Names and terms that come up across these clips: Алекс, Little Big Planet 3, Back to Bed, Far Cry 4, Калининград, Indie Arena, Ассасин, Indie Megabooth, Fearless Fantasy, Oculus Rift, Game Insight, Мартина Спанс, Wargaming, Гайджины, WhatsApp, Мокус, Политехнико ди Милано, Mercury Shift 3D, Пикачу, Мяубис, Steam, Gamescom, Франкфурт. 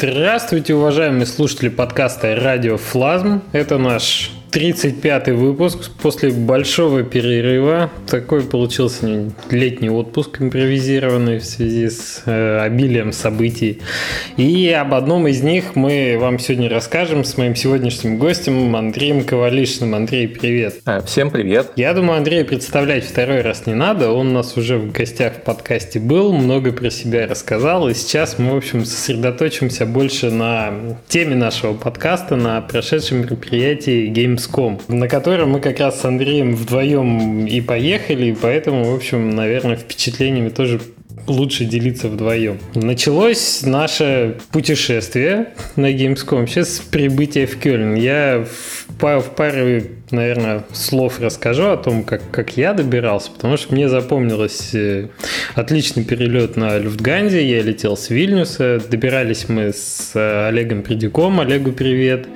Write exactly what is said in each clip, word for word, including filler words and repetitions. Здравствуйте, уважаемые слушатели подкаста «Радио Флазм». Это наш тридцать пятый выпуск после большого перерыва. Такой получился летний отпуск импровизированный в связи с э, обилием событий. И об одном из них мы вам сегодня расскажем с моим сегодняшним гостем Андреем Ковалишным. Андрей, привет. Всем привет. Я думаю, Андрея представлять второй раз не надо. Он у нас уже в гостях в подкасте был, много про себя рассказал. И сейчас мы, в общем, сосредоточимся больше на теме нашего подкаста, на прошедшем мероприятии Game Gamescom, на котором мы как раз с Андреем вдвоем и поехали, и поэтому, в общем, наверное, впечатлениями тоже лучше делиться вдвоем. Началось наше путешествие на Gamescom сейчас с прибытия в Кёльн. Я в, пар, в паре, наверное, слов расскажу о том, как, как я добирался, потому что мне запомнилось отличный перелет на Люфтганзе. Я летел с Вильнюса, добирались мы с Олегом Придюком. Олегу привет.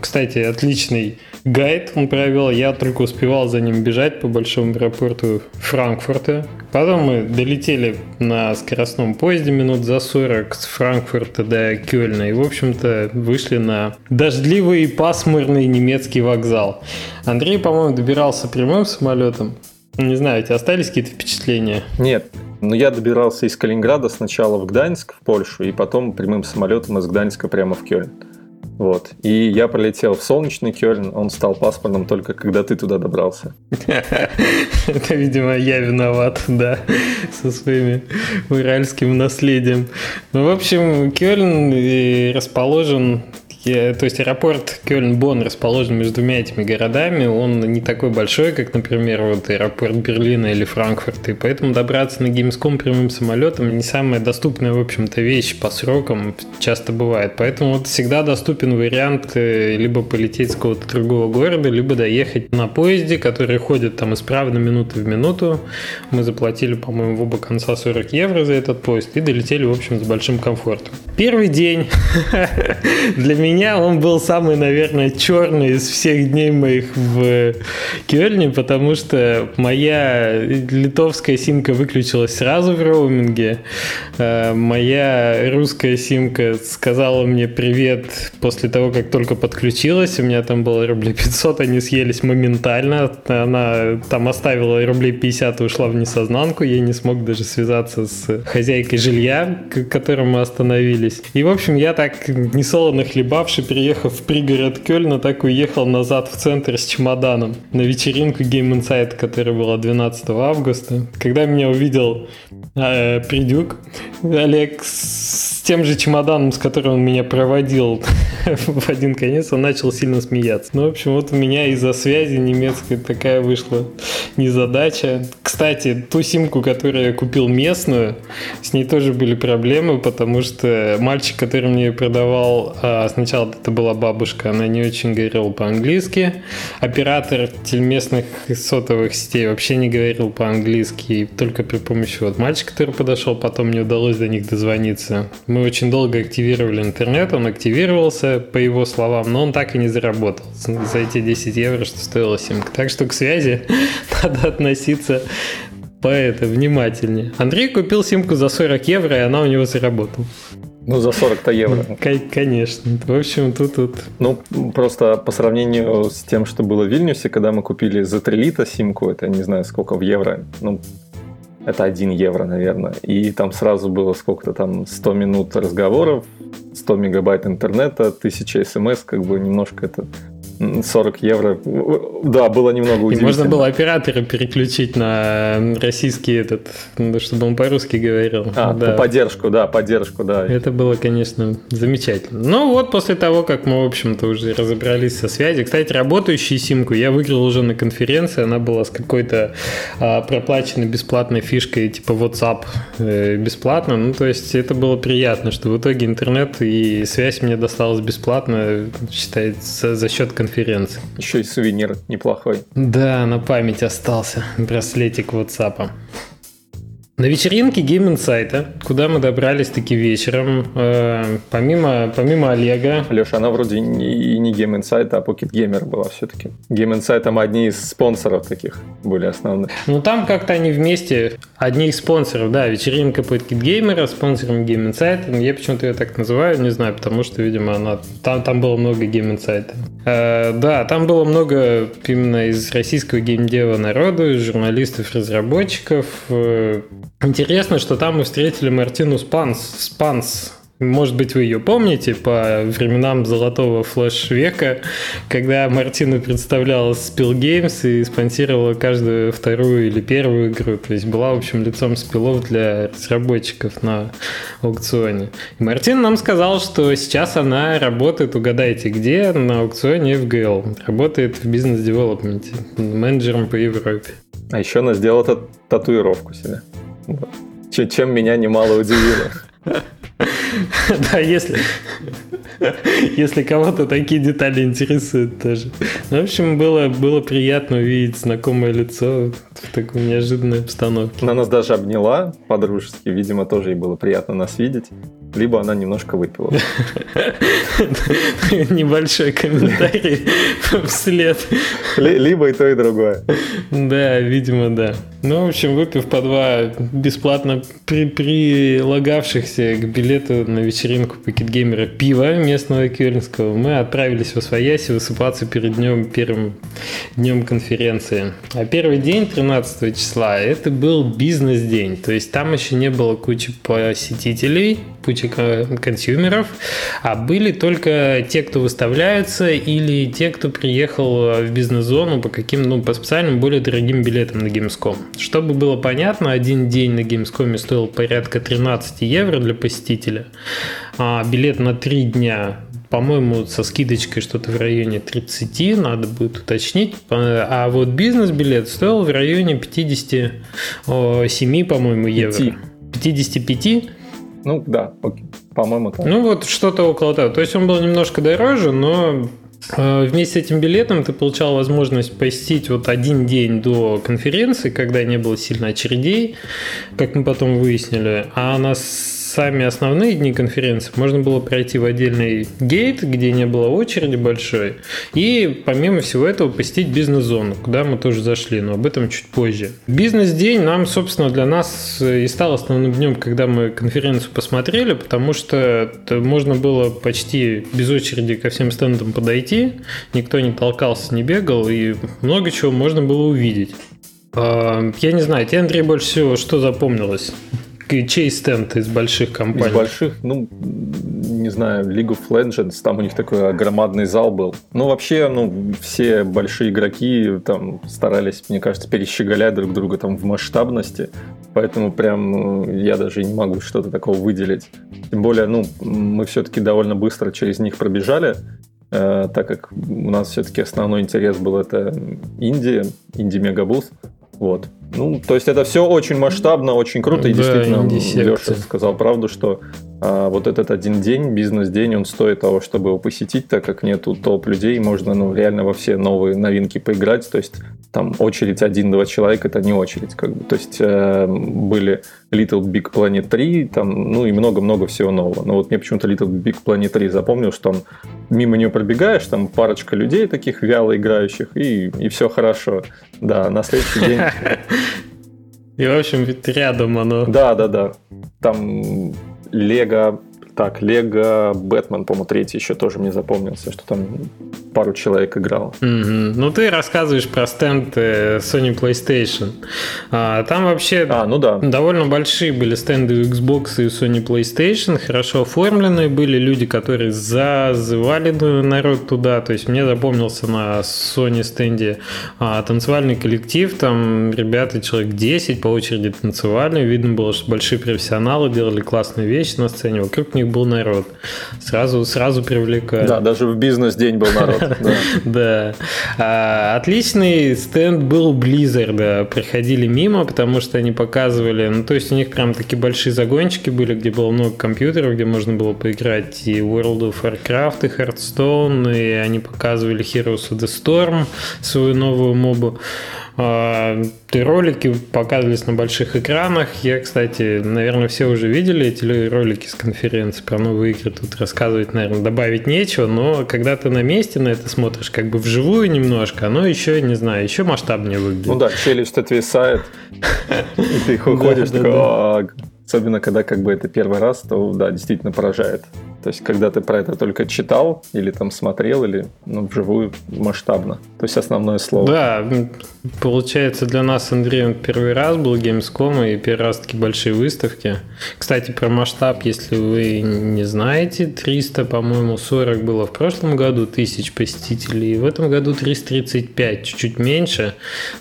Кстати, отличный гайд он провел, я только успевал за ним бежать по большому аэропорту Франкфурта. Потом мы долетели на скоростном поезде минут за сорок с Франкфурта до Кёльна и, в общем-то, вышли на дождливый и пасмурный немецкий вокзал. Андрей, по-моему, добирался прямым самолетом. Не знаю, у тебя остались какие-то впечатления? Нет. Но я добирался из Калининграда сначала в Гданьск, в Польшу, и потом прямым самолетом из Гданьска прямо в Кёльн. Вот. И я прилетел в солнечный Кёльн, он стал пасмурным только когда ты туда добрался. Это, видимо, я виноват, да, со своими уральским наследием. Ну, в общем, Кёльн расположен... Я, то есть аэропорт Кёльн-Бонн расположен между двумя этими городами, он не такой большой, как, например, вот аэропорт Берлина или Франкфурта, и поэтому добраться на Gamescom прямым самолетом не самая доступная, в общем-то, вещь по срокам часто бывает, поэтому вот всегда доступен вариант либо полететь с какого-то другого города, либо доехать на поезде, который ходит там исправно минуты в минуту. Мы заплатили, по-моему, в оба конца сорок евро за этот поезд и долетели, в общем, с большим комфортом. Первый день для меня У меня он был самый, наверное, черный из всех дней моих в Кёльне, потому что моя литовская симка выключилась сразу в роуминге, моя русская симка сказала мне привет после того, как только подключилась, у меня там было рублей пятьсот, они съелись моментально, она там оставила рублей пятьдесят и ушла в несознанку, я не смог даже связаться с хозяйкой жилья, к которой мы остановились, и, в общем, я так несолоно хлеба переехав в пригород Кёльна, так уехал назад в центр с чемоданом на вечеринку Game Insight, которая была двенадцатого августа. Когда меня увидел э, Придюк, Алекс с тем же чемоданом, с которым он меня проводил в один конец, он начал сильно смеяться. Ну, в общем, вот у меня из-за связи немецкой такая вышла незадача. Кстати, ту симку, которую я купил местную, с ней тоже были проблемы, потому что мальчик, который мне ее продавал, сначала это была бабушка, она не очень говорила по-английски. Оператор местных сотовых сетей вообще не говорил по-английски. И только при помощи вот мальчика, который подошел, потом мне удалось до них дозвониться. Мы очень долго активировали интернет, он активировался, по его словам, но он так и не заработал за эти десять евро, что стоила симка. Так что к связи надо относиться... Поэтому внимательнее. Андрей купил симку за сорок евро, и она у него заработала. Ну, за сорок-то евро. Конечно. В общем, тут... тут. Ну, просто по сравнению с тем, что было в Вильнюсе, когда мы купили за три лита симку, это не знаю сколько в евро, ну, это один евро, наверное. И там сразу было сколько-то там сто минут разговоров, сто мегабайт интернета, тысяча смс, как бы немножко это... сорок евро, да, было немного удивительно. И можно было оператора переключить на российский этот, чтобы он по-русски говорил. А, да. поддержку, да, поддержку, да. Это было, конечно, замечательно. Ну вот после того, как мы, в общем-то, уже разобрались со связью, кстати, работающую симку я выиграл уже на конференции, она была с какой-то а, проплаченной бесплатной фишкой, типа WhatsApp э, бесплатно, ну то есть это было приятно, что в итоге интернет и связь мне досталась бесплатно, считается, за счет конференции. Еще и сувенир неплохой. Да, на память остался браслетик WhatsApp. На вечеринке Game Insight, куда мы добрались таки вечером, э, помимо, помимо Олега... Леша, она вроде и не, не Game Insight, а Pocket Gamer была все-таки. Game Insight там одни из спонсоров таких были основные. Ну там как-то они вместе, одни из спонсоров, да, вечеринка Pocket Gamer, спонсором Game Insight, я почему-то ее так называю, не знаю, потому что, видимо, она там, там было много Game Insight. Э, да, там было много именно из российского геймдева народу, журналистов, разработчиков. Интересно, что там мы встретили Мартину Спанс. Спанс. Может быть, вы ее помните по временам золотого флэш-века, когда Мартина представляла Spil Games и спонсировала каждую вторую или первую игру. То есть была, в общем, лицом спилов для разработчиков на аукционе. И Мартина нам сказала, что сейчас она работает, угадайте где, на аукционе эф джи эл. Работает в бизнес-девелопменте, менеджером по Европе. А еще она сделала т- татуировку себе. Вот. Ч- чем меня немало удивило. Да, если, если кого-то такие детали интересуют тоже. В общем, было, было приятно увидеть знакомое лицо в такой неожиданной обстановке. Она нас даже обняла по-дружески, видимо, тоже ей было приятно нас видеть. Либо она немножко выпила. Небольшой комментарий вслед. Либо и то, и другое. Да, видимо, да. Ну, в общем, выпив по два бесплатно при- прилагавшихся к билету на вечеринку Пакетгеймера пива местного кёльнского, мы отправились в Освоясь и высыпаться перед днем, первым днем конференции. А первый день, тринадцатого числа, это был бизнес-день. То есть там еще не было кучи посетителей, кучи консюмеров, а были только те, кто выставляются, или те, кто приехал в бизнес-зону по каким, ну, по специальным, более дорогим билетам на Gamescom. Чтобы было понятно, один день на Gamescom стоил порядка тринадцать евро для посетителя, а билет на три дня, по-моему, со скидочкой что-то в районе тридцати, надо будет уточнить. А вот бизнес-билет стоил в районе пятидесяти семи, по-моему, евро. пятьдесят пять? Ну да, по-моему, так. Ну вот что-то около того. То есть он был немножко дороже, но... Вместе с этим билетом ты получал возможность посетить вот один день до конференции, когда не было сильно очередей, как мы потом выяснили, а на сами основные дни конференции можно было пройти в отдельный гейт, где не было очереди большой, и помимо всего этого посетить бизнес-зону, куда мы тоже зашли, но об этом чуть позже. Бизнес-день нам, собственно, для нас и стал основным днем, когда мы конференцию посмотрели, потому что можно было почти без очереди ко всем стендам подойти, никто не толкался, не бегал, и много чего можно было увидеть. Я не знаю, тебе, Андрей, больше всего что запомнилось? Чей стенд из больших компаний? Из больших, ну, не знаю, League of Legends, там у них такой громадный зал был. Ну, вообще, ну, все большие игроки там старались, мне кажется, перещеголять друг друга там в масштабности, поэтому прям я даже не могу что-то такого выделить. Тем более, ну, мы все-таки довольно быстро через них пробежали, так как у нас все-таки основной интерес был это Индия, Indie Megabooth. Вот. Ну, то есть это все очень масштабно, очень круто, и да, действительно Леша сказал правду, что а, вот этот один день, бизнес-день, он стоит того, чтобы его посетить, так как нету толп людей, можно, ну, реально во все новые новинки поиграть, то есть там очередь один-два человека, это не очередь, как бы, то есть э, были Little Big Planet три, там, ну, и много-много всего нового, но вот мне почему-то Little Big Planet три запомнил, что там мимо нее пробегаешь, там парочка людей таких вяло играющих, и, и все хорошо, да, на следующий день... И, в общем, ведь рядом оно. Да, да, да. Там Лего... Так, Лего Бэтмен, по-моему, третий еще тоже мне запомнился, что там пару человек играло. Mm-hmm. Ну, ты рассказываешь про стенд Sony Playstation. А, там вообще а, ну да. довольно большие были стенды у Xbox и Sony Playstation, хорошо оформленные были, люди, которые зазывали народ туда. То есть мне запомнился на Sony стенде а, танцевальный коллектив, там ребята, человек десять по очереди танцевали, видно было, что большие профессионалы делали классные вещи на сцене, вокруг них был народ. Сразу, сразу привлекали. Да, даже в бизнес-день был народ. Да. Отличный стенд был у Blizzard. Проходили мимо, потому что они показывали... Ну, то есть у них прям такие большие загончики были, где было много компьютеров, где можно было поиграть и World of Warcraft, и Hearthstone, и они показывали Heroes of the Storm, свою новую мобу. Ролики показывались на больших экранах. Я, кстати, наверное, все уже видели эти ролики с конференции про новые игры. Тут рассказывать, наверное, добавить нечего, но когда ты на месте на это смотришь как бы вживую немножко, оно еще, не знаю, еще масштабнее выглядит. Ну да, челюсть отвисает, и ты уходишь такой... Особенно, когда как бы это первый раз, то да, действительно поражает. То есть, когда ты про это только читал, или там смотрел, или ну, вживую масштабно. То есть, основное слово. Да, получается, для нас с Андреем первый раз был Gamescom, и первый раз такие большие выставки. Кстати, про масштаб, если вы не знаете, триста, по-моему, сорок было в прошлом году тысяч посетителей, и в этом году триста тридцать пять, чуть-чуть меньше.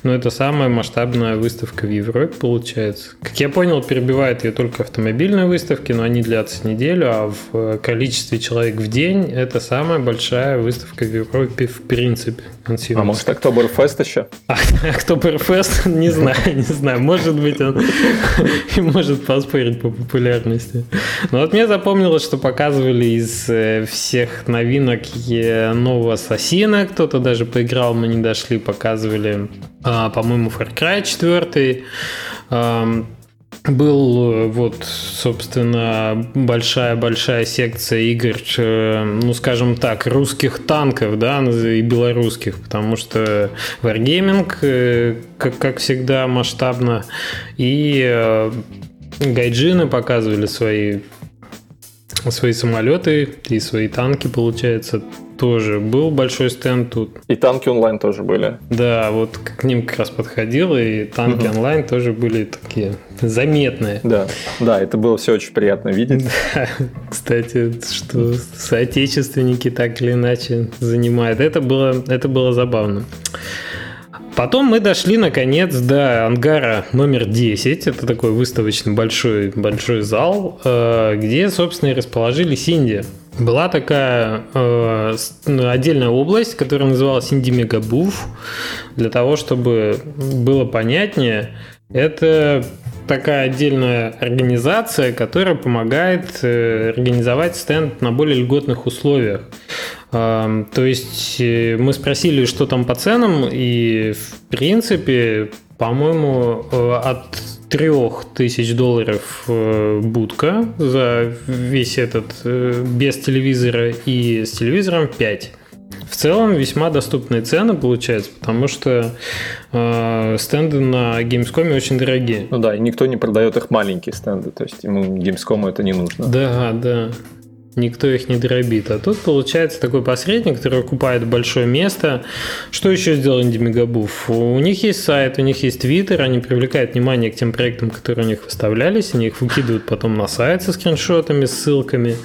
Но это самая масштабная выставка в Европе, получается. Как я понял, перебивает ее только автомобильные выставки, но они длятся неделю, а в количестве человек в день это самая большая выставка в Европе в принципе. А может, Октоберфест еще? А, Октоберфест? Не знаю, не знаю. Может быть, он и может поспорить по популярности. Но вот мне запомнилось, что показывали из всех новинок нового Ассасина. Кто-то даже поиграл, мы не дошли. Показывали, по-моему, Far Cry четыре. Был вот, собственно, большая-большая секция игр, ну, скажем так, русских танков, да, и белорусских, потому что Wargaming, как, как всегда, масштабно, и гайджины показывали свои, свои самолеты и свои танки, получается. Тоже был большой стенд тут. И танки онлайн тоже были. Да, вот к ним как раз подходил, и танки угу. онлайн тоже были такие заметные. Да, да, это было все очень приятно видеть. Да, кстати, что соотечественники так или иначе занимают. Это было, это было забавно. Потом мы дошли, наконец, до ангара номер десять. Это такой выставочный большой, большой зал, где, собственно, и расположились Индия. Была такая э, отдельная область, которая называлась Indie Megabooth. Для того, чтобы было понятнее, это такая отдельная организация, которая помогает э, организовать стенд на более льготных условиях. Э, то есть э, мы спросили, что там по ценам, и в принципе, по-моему, э, от трех тысяч долларов будка за весь этот без телевизора и с телевизором пять. В целом весьма доступные цены получаются, потому что э, стенды на Gamescom очень дорогие. Ну да, и никто не продает их маленькие стенды, то есть ему Gamescom это не нужно. Да, да. Никто их не дробит. А тут получается такой посредник, который окупает большое место. Что еще сделал Indie Megabooth? У них есть сайт, у них есть Twitter, они привлекают внимание к тем проектам, которые у них выставлялись, они их выкидывают потом на сайт со скриншотами, с ссылками.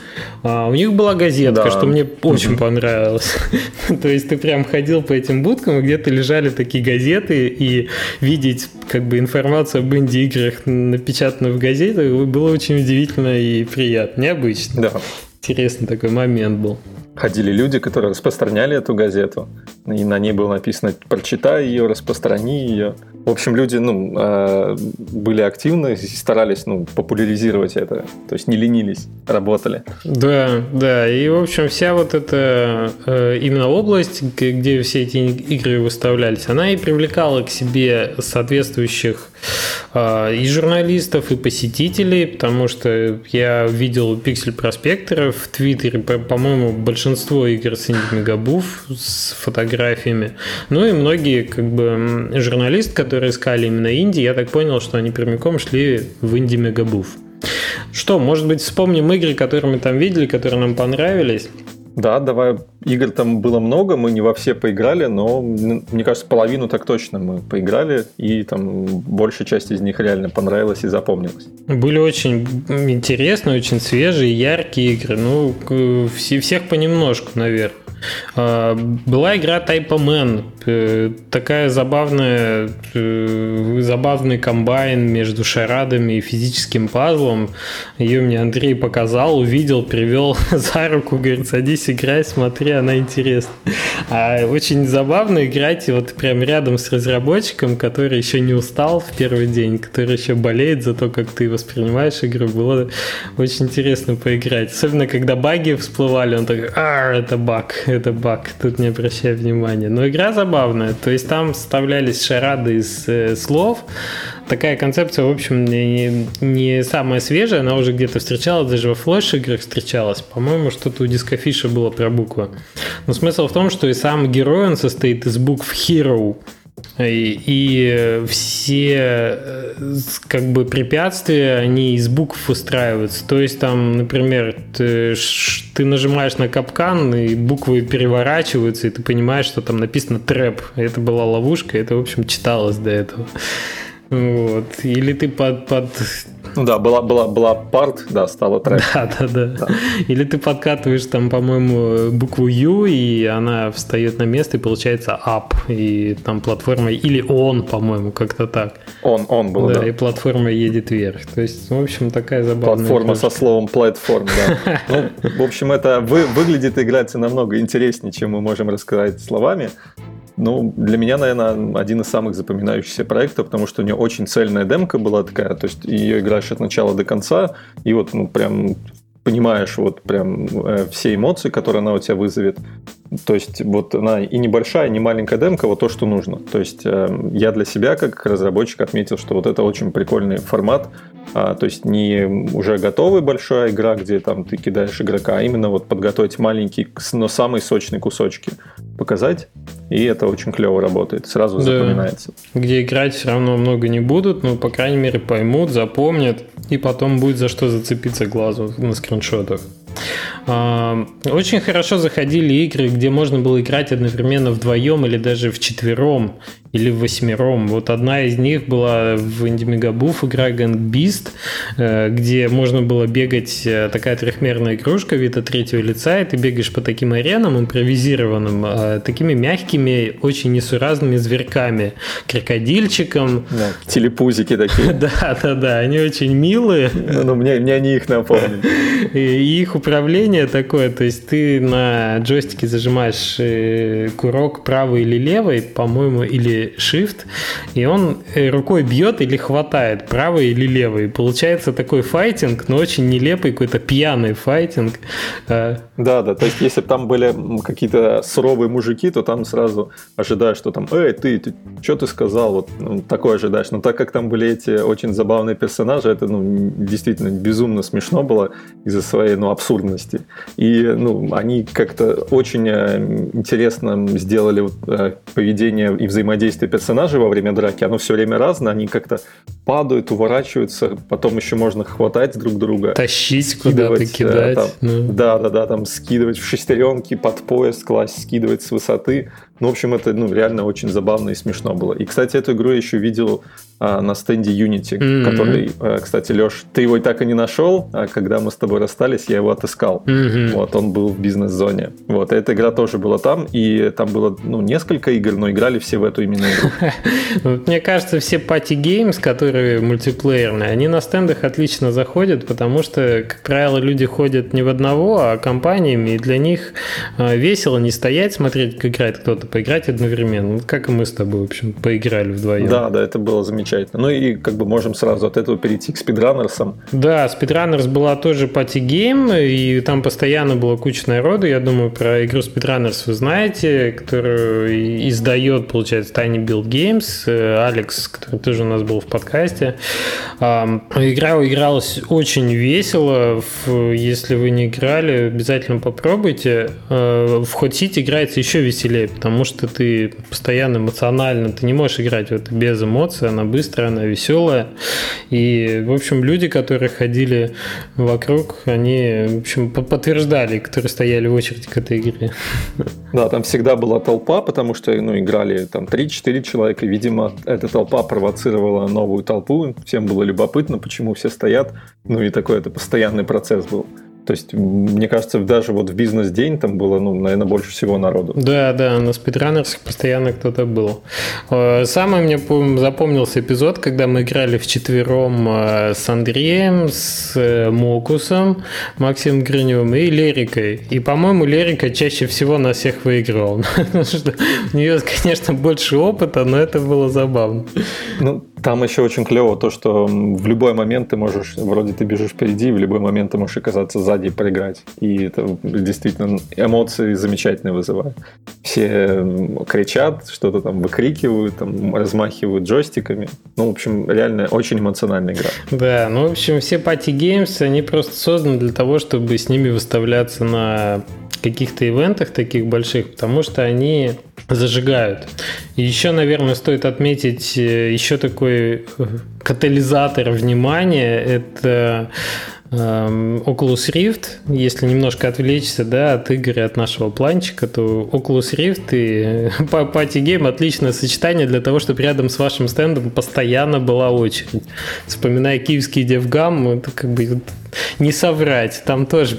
А у них была газетка, да. Что мне очень понравилось. То есть ты прям ходил по этим будкам, где-то лежали такие газеты, и видеть как бы информацию об инди-играх, напечатанную в газетах, было очень удивительно и приятно, необычно. Да. Интересный такой момент был. Ходили люди, которые распространяли эту газету, и на ней было написано «Прочитай ее, распространи ее». В общем, люди ну, э, были активны и старались ну, популяризировать это, то есть не ленились, работали. Да, да, и в общем вся вот эта э, именно область, где все эти игры выставлялись, она и привлекала к себе соответствующих э, и журналистов, и посетителей, потому что я видел пиксель-проспекторы в Твиттере, по- по-моему, большинство Большинство игр с Indie Megabooth с фотографиями. Ну и многие как бы журналисты, которые искали именно инди, я так понял, что они прямиком шли в Indie Megabooth. Что, может быть, вспомним игры, которые мы там видели, которые нам понравились? Да, давай. Игр там было много, мы не во все поиграли, но, мне кажется, половину так точно мы поиграли, и там большая часть из них реально понравилась и запомнилась. Были очень интересные, очень свежие, яркие игры, ну, всех понемножку, наверное. Была игра Type of Man, такая забавная, забавный комбайн между шарадами и физическим пазлом. Ее мне Андрей показал, увидел, привел за руку, говорит, садись, играй, смотри, она интересна. А очень забавно играть вот прям рядом с разработчиком, который еще не устал в первый день, который еще болеет за то, как ты воспринимаешь игру. Было очень интересно поиграть, особенно когда баги всплывали, он такой, а, это баг. это баг, тут не обращай внимания. Но игра забавная, то есть там вставлялись шарады из э, слов. Такая концепция, в общем, не, не самая свежая, она уже где-то встречалась, даже во флэш-играх встречалась. По-моему, что-то у Дискофиша было про буквы. Но смысл в том, что и сам герой, он состоит из букв Hero. И, и все как бы препятствия, они из букв устраиваются. То есть там, например, ты, ты нажимаешь на капкан, и буквы переворачиваются, и ты понимаешь, что там написано «трэп». Это была ловушка, это, в общем, читалось до этого. Вот. Или ты под... под... Ну да, была, была, была парт, да, стала трэп. Да, да, да, да. Или ты подкатываешь там, по-моему, букву «Ю», и она встает на место, и получается «ап». И там платформа... Или «он», по-моему, как-то так. «Он», «он» было, да. Да, и платформа едет вверх. То есть, в общем, такая забавная... Платформа игрушка. Со словом «платформ», да. Ну, в общем, это вы, выглядит и играется намного интереснее, чем мы можем рассказать словами. Ну, для меня, наверное, один из самых запоминающихся проектов, потому что у нее очень цельная демка была такая, то есть ее играешь от начала до конца, и вот, ну, прям понимаешь вот прям все эмоции, которые она у тебя вызовет. То есть вот она и небольшая, и не маленькая демка, вот то, что нужно. То есть я для себя, как разработчик, отметил, что вот это очень прикольный формат. То есть не уже готовая большая игра, где там ты кидаешь игрока, а именно вот подготовить маленькие, но самые сочные кусочки показать. И это очень клево работает, сразу да. запоминается. Где играть все равно много не будут, но, по крайней мере, поймут, запомнят, и потом будет за что зацепиться глазу на скриншотах. Очень хорошо заходили игры, где можно было играть одновременно вдвоем или даже вчетвером или восьмером. Вот одна из них была в Indie Megabooth, игра Gang Beast, где можно было бегать, такая трехмерная игрушка, вид от третьего лица, и ты бегаешь по таким аренам импровизированным, такими мягкими, очень несуразными зверьками, крокодильчиком. Да, телепузики такие. Да, да, да, они очень милые. Ну, мне, мне они их напомнили. И их управление такое, то есть ты на джойстике зажимаешь курок правый или левый, по-моему, или Shift, и он рукой бьет или хватает, правый или левый. Получается такой файтинг, но очень нелепый, какой-то пьяный файтинг. Да, да, то есть если бы там были какие-то суровые мужики, то там сразу ожидаешь, что там, эй, ты, ты что ты сказал, вот ну, такое ожидаешь. Но так как там были эти очень забавные персонажи, это ну, действительно безумно смешно было из-за своей ну, абсурдности. И ну, они как-то очень интересно сделали поведение и взаимодействие персонажей во время драки. Оно все время разное, они как-то падают, уворачиваются, потом еще можно хватать друг друга. Тащить куда-то, кидать. Там, ну. Да, да, да, там скидывать в шестеренки, под пояс класть, скидывать с высоты. Ну, в общем, это ну, реально очень забавно и смешно было. И, кстати, эту игру я еще видел а, на стенде Unity, mm-hmm. который, а, кстати, Леш, ты его так и не нашел, а когда мы с тобой расстались, я его отыскал. Mm-hmm. Вот, он был в бизнес-зоне. Вот, эта игра тоже была там, и там было ну, несколько игр, но играли все в эту именно игру. Мне кажется, все пати-геймс, которые мультиплеерные, они на стендах отлично заходят, потому что, как правило, люди ходят не в одного, а компаниями, и для них весело не стоять, смотреть, как играет кто-то, поиграть одновременно, как и мы с тобой, в общем, поиграли вдвоем. Да, да, это было замечательно. Ну и как бы можем сразу от этого перейти к Speedrunners'ам. Да, Speedrunners была тоже пати-гейм, и там постоянно была куча народу. Я думаю, про игру Speedrunners вы знаете, которую издает, получается, tinyBuild Games, Алекс, который тоже у нас был в подкасте. Игра игралась очень весело. Если вы не играли, обязательно попробуйте. В хот-сити играется еще веселее, потому Потому что ты постоянно эмоционально, ты не можешь играть в это без эмоций, она быстрая, она веселая. И, в общем, люди, которые ходили вокруг, они, в общем, подтверждали, которые стояли в очереди к этой игре. Да, там всегда была толпа, потому что ну, играли там три-четыре человека, и, видимо, эта толпа провоцировала новую толпу, всем было любопытно, почему все стоят, ну и такой это постоянный процесс был. То есть, мне кажется, даже вот в бизнес-день там было, ну, наверное, больше всего народу. Да, да, на спидранерсах постоянно кто-то был. Самый мне запомнился эпизод, когда мы играли вчетвером с Андреем, с Мокусом, Максимом Гриневым и Лерикой. И, по-моему, Лерика чаще всего нас всех выигрывала. У нее, конечно, больше опыта, но это было забавно. Ну, Там еще очень клево то, что в любой момент ты можешь, вроде ты бежишь впереди, в любой момент ты можешь оказаться сзади и проиграть. И это действительно эмоции замечательные вызывает. Все кричат, что-то там выкрикивают, там, размахивают джойстиками. Ну, в общем, реально очень эмоциональная игра. Да, ну, в общем, все Party Games, они просто созданы для того, чтобы с ними выставляться на каких-то ивентах таких больших, потому что они зажигают. И еще, наверное, стоит отметить еще такой катализатор внимания, это Oculus Rift. Если немножко отвлечься, да, от игры, от нашего планчика, то Oculus Rift и Party Game — отличное сочетание для того, чтобы рядом с вашим стендом постоянно была очередь. Вспоминая киевский DevGam, это как бы не соврать. Там тоже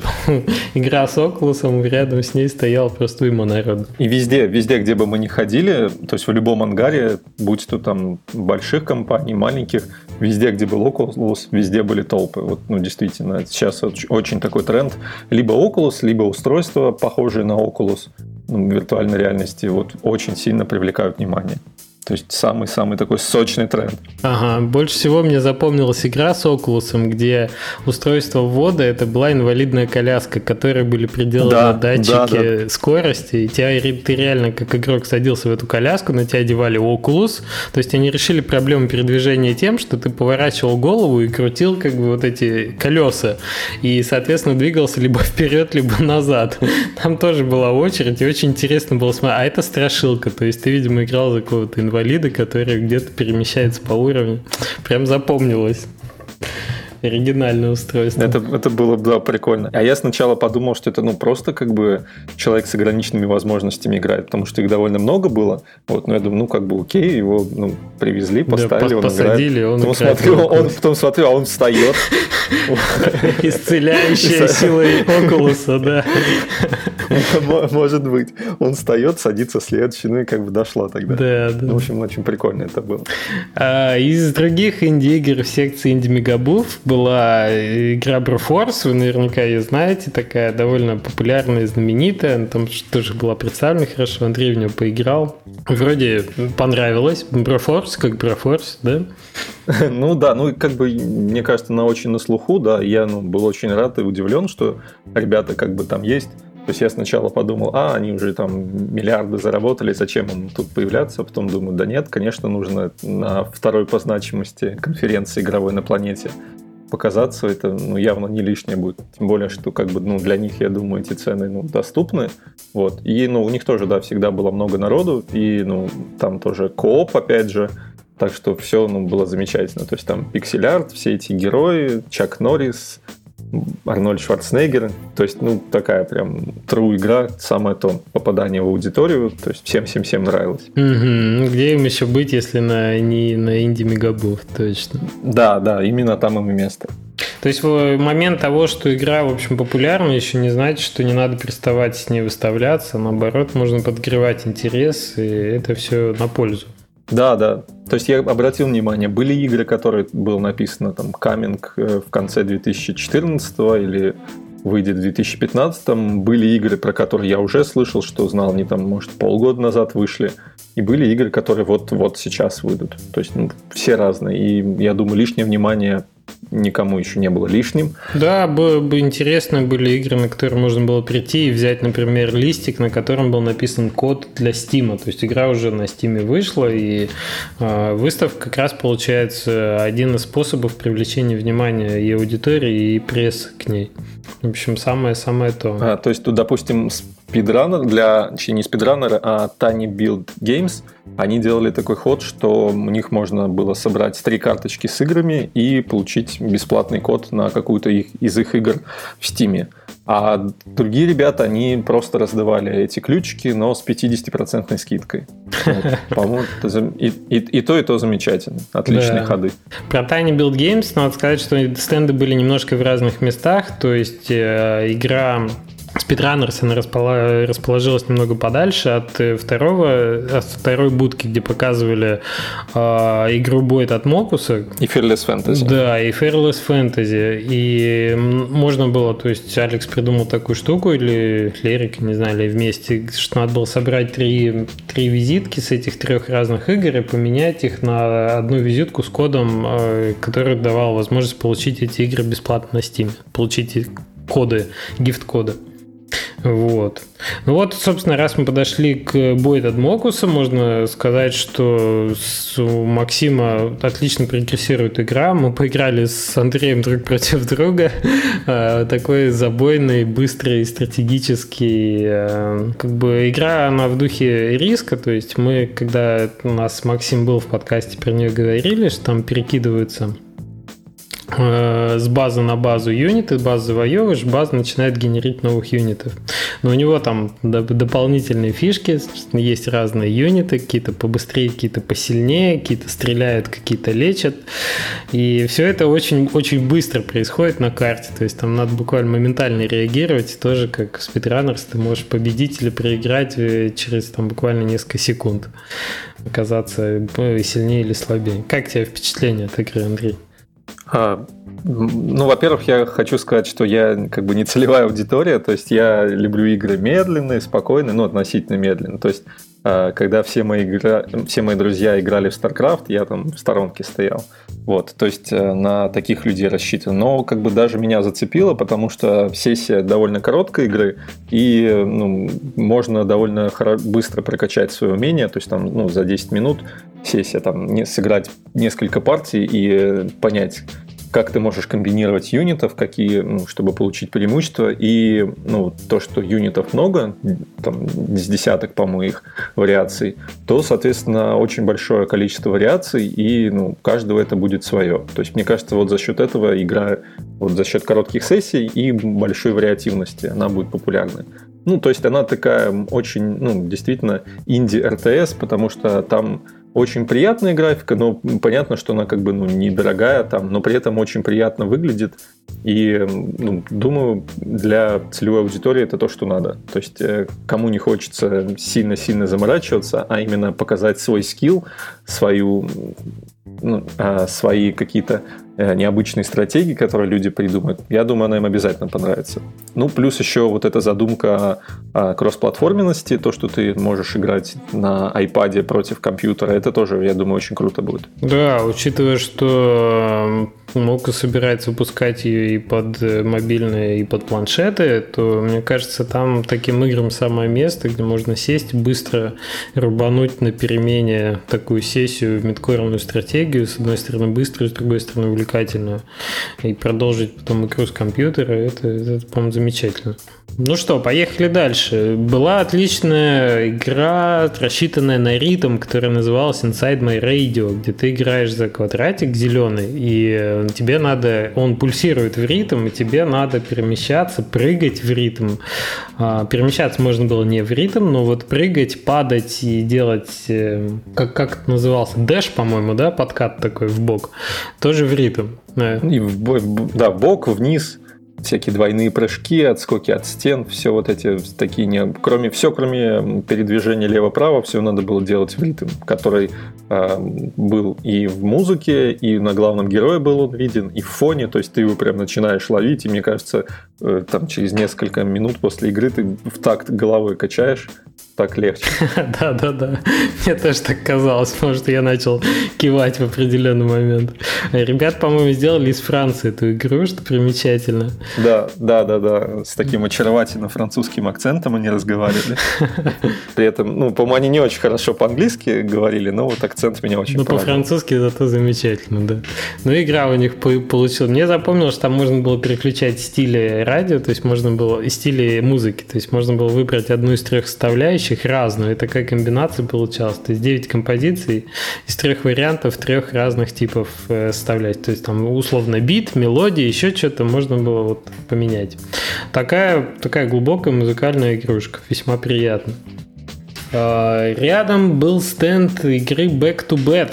игра с Oculus, рядом с ней стоял просто уйма народу. И везде, везде, где бы мы ни ходили, то есть в любом ангаре, будь то там больших компаний, маленьких, везде, где был Oculus, везде были толпы. Вот, ну, действительно, сейчас очень такой тренд. Либо Oculus, либо устройства, похожие на Oculus, ну, виртуальной реальности, вот, очень сильно привлекают внимание. То есть самый-самый такой сочный тренд. Ага, больше всего мне запомнилась игра с Oculus, где устройство ввода — это была инвалидная коляска, к которой были приделаны, да, датчики, да, да, скорости. И тебя, ты реально как игрок садился в эту коляску, на тебя одевали Oculus. То есть они решили проблему передвижения тем, что ты поворачивал голову и крутил как бы вот эти колеса. И, соответственно, двигался либо вперед, либо назад. Там тоже была очередь, и очень интересно было смотреть. А это страшилка, то есть ты, видимо, играл за какого-то инвалида, инвалиды, которые где-то перемещаются по уровню. Прям запомнилось. Оригинальное устройство. Это, это было, да, прикольно. А я сначала подумал, что это, ну, просто как бы человек с ограниченными возможностями играет, потому что их довольно много было. Вот, но я думаю, ну, как бы окей, его, ну, привезли, поставили, да, он посадили, играет. Он потом, играет смотрю, он, потом смотрю, а он встает. Исцеляющая сила Oculus'а, да. Может быть. Он встает, садится следующий, ну и как бы дошло тогда. Да, да. В общем, очень прикольно это было. Из других инди-игр в секции Indie Megabooth была игра Broforce, вы наверняка ее знаете, такая довольно популярная и знаменитая, она там тоже была представлена хорошо, Андрей в нее поиграл. Вроде понравилось. Broforce как Broforce, да? Ну да, ну как бы, мне кажется, она очень на слуху, да, я, ну, был очень рад и удивлен, что ребята как бы там есть. То есть я сначала подумал, а, они уже там миллиарды заработали, зачем им тут появляться? А потом думаю, да нет, конечно, нужно на второй по значимости конференции игровой на планете показаться. Это, ну, явно не лишнее будет. Тем более, что как бы, ну, для них, я думаю, эти цены, ну, доступны. Вот. И, ну, у них тоже, да, всегда было много народу. И, ну, там тоже кооп, опять же. Так что все, ну, было замечательно. То есть там пиксель-арт, все эти герои, Чак Норрис, Арнольд Шварценеггер, то есть, ну, такая прям true игра, самое то, попадание в аудиторию, то есть всем-всем-всем нравилось. Mm-hmm. Где им еще быть, если на, не на Indie Megabooth, точно. Да, да, именно там им и место. То есть в момент того, что игра, в общем, популярна, еще не значит, что не надо переставать с ней выставляться, наоборот, можно подогревать интерес, и это все на пользу. Да, да. То есть я обратил внимание, были игры, которые было написано там coming в конце две тысячи четырнадцатого или выйдет в две тысячи пятнадцатом, были игры, про которые я уже слышал, что знал, они там, может, полгода назад вышли, и были игры, которые вот-вот сейчас выйдут. То есть, ну, все разные, и я думаю, лишнее внимание никому еще не было лишним. Да, было бы интересно, были игры, на которые можно было прийти и взять, например, листик, на котором был написан код для Steam. То есть игра уже на Steam вышла, и э, выставка как раз получается один из способов привлечения внимания и аудитории, и прессы к ней. В общем, самое-самое то. А, то есть тут, допустим, спидранер для, не спидранер, а tinyBuild Games, они делали такой ход, что у них можно было собрать три карточки с играми и получить бесплатный код на какую-то их, из их игр в Steam. А другие ребята, они просто раздавали эти ключики, но с пятьдесят процентов скидкой. Вот, по-моему, это, и, и, и то, и то замечательно. Отличные, да, ходы. Про tinyBuild Games надо сказать, что стенды были немножко в разных местах. То есть э, игра с Speedrunners, она расположилась немного подальше от, второго, от второй будки, где показывали э, игру Бойт от Мокуса. И Fearless Fantasy. Да, и Fearless Fantasy. И можно было, то есть Алекс придумал такую штуку, или Лерика, не знаю, или вместе, что надо было собрать три, три визитки с этих трех разных игр и поменять их на одну визитку с кодом, э, который давал возможность получить эти игры бесплатно на Steam. Получить коды, гифт-коды. Вот. Ну вот, собственно, раз мы подошли к бою от Мокуса, можно сказать, что у Максима отлично прогрессирует игра. Мы поиграли с Андреем друг против друга. Такой забойный, быстрый, стратегический. Как бы игра, она в духе риска. То есть мы, когда у нас Максим был в подкасте, про нее говорили, что там перекидываются с базы на базу юниты, базу завоевываешь, база начинает генерить новых юнитов. Но у него там д- дополнительные фишки, есть разные юниты, какие-то побыстрее, какие-то посильнее, какие-то стреляют, какие-то лечат. И все это очень, очень быстро происходит на карте, то есть там надо буквально моментально реагировать, и тоже как спидранерс ты можешь победить или проиграть через там буквально несколько секунд, оказаться сильнее или слабее. Как тебе впечатление от игры, Андрей? Ну, во-первых, я хочу сказать, что я как бы не целевая аудитория, то есть я люблю игры медленные, спокойные, ну, относительно медленные. То есть, когда все мои, игра... все мои друзья играли в StarCraft, я там в сторонке стоял. Вот, то есть на таких людей рассчитан. Но как бы даже меня зацепило, потому что сессия довольно короткой игры, и ну, можно довольно хоро... быстро прокачать свое умение. То есть там ну, за десять минут сессия, там, не... сыграть несколько партий и понять, как ты можешь комбинировать юнитов, какие, ну, чтобы получить преимущество. И ну, то, что юнитов много, там, с десяток, по-моему, их вариаций, то, соответственно, очень большое количество вариаций, и ну, каждого это будет свое. То есть, мне кажется, вот за счет этого игра, вот за счет коротких сессий и большой вариативности, она будет популярной. Ну, то есть, она такая очень, ну, действительно, инди-эр тэ эс, потому что там очень приятная графика, но понятно, что она как бы ну, недорогая, там, но при этом очень приятно выглядит. И, ну, думаю, для целевой аудитории это то, что надо. То есть, кому не хочется сильно-сильно заморачиваться, а именно показать свой скилл, свою, ну, свои какие-то необычные стратегии, которые люди придумают, я думаю, она им обязательно понравится. Ну, плюс еще вот эта задумка о кроссплатформенности, то, что ты можешь играть на iPad против компьютера, это тоже, я думаю, очень круто будет. Да, учитывая, что Moco собирается выпускать ее и под мобильные, и под планшеты, то, мне кажется, там таким играм самое место, где можно сесть, быстро рубануть на перемене такую сессию в мидкорную стратегию, с одной стороны быструю, с другой стороны увлекательную, и продолжить потом игру с компьютера, это, это, по-моему, замечательно. Ну что, поехали дальше. Была отличная игра, рассчитанная на ритм, которая называлась Inside My Radio, где ты играешь за квадратик зеленый, и тебе надо, он пульсирует в ритм, и тебе надо перемещаться, прыгать в ритм. Перемещаться можно было не в ритм, но вот прыгать, падать и делать, как, как это называлось, дэш, по-моему, да, подкат такой в бок, тоже в ритм. Да. И в, да, в бок, вниз, всякие двойные прыжки, отскоки от стен, все вот эти такие, не, кроме, все кроме передвижения лево-право, все надо было делать в ритм, который э, был и в музыке, и на главном герое был он виден, и в фоне, то есть ты его прям начинаешь ловить, и мне кажется, э, там через несколько минут после игры ты в такт головой качаешь, так легче. Да-да-да, мне тоже так казалось, потому что я начал кивать в определенный момент. Ребят, по-моему, сделали из Франции эту игру, что примечательно. Да-да-да-да, с таким очаровательным французским акцентом они разговаривали. При этом, ну, по-моему, они не очень хорошо по-английски говорили, но вот акцент меня очень понравился. Ну, по-французски зато замечательно, да. Но игра у них получилась. Мне запомнилось, что там можно было переключать стили радио, то есть можно было, и стили музыки, то есть можно было выбрать одну из трех составляющих, разную. И такая комбинация получалась. То есть девять композиций из трех вариантов, трех разных типов составлять. То есть там условно бит, мелодия, еще что-то можно было вот поменять. Такая, такая глубокая музыкальная игрушка. Весьма приятно. Рядом был стенд игры Back to Bed.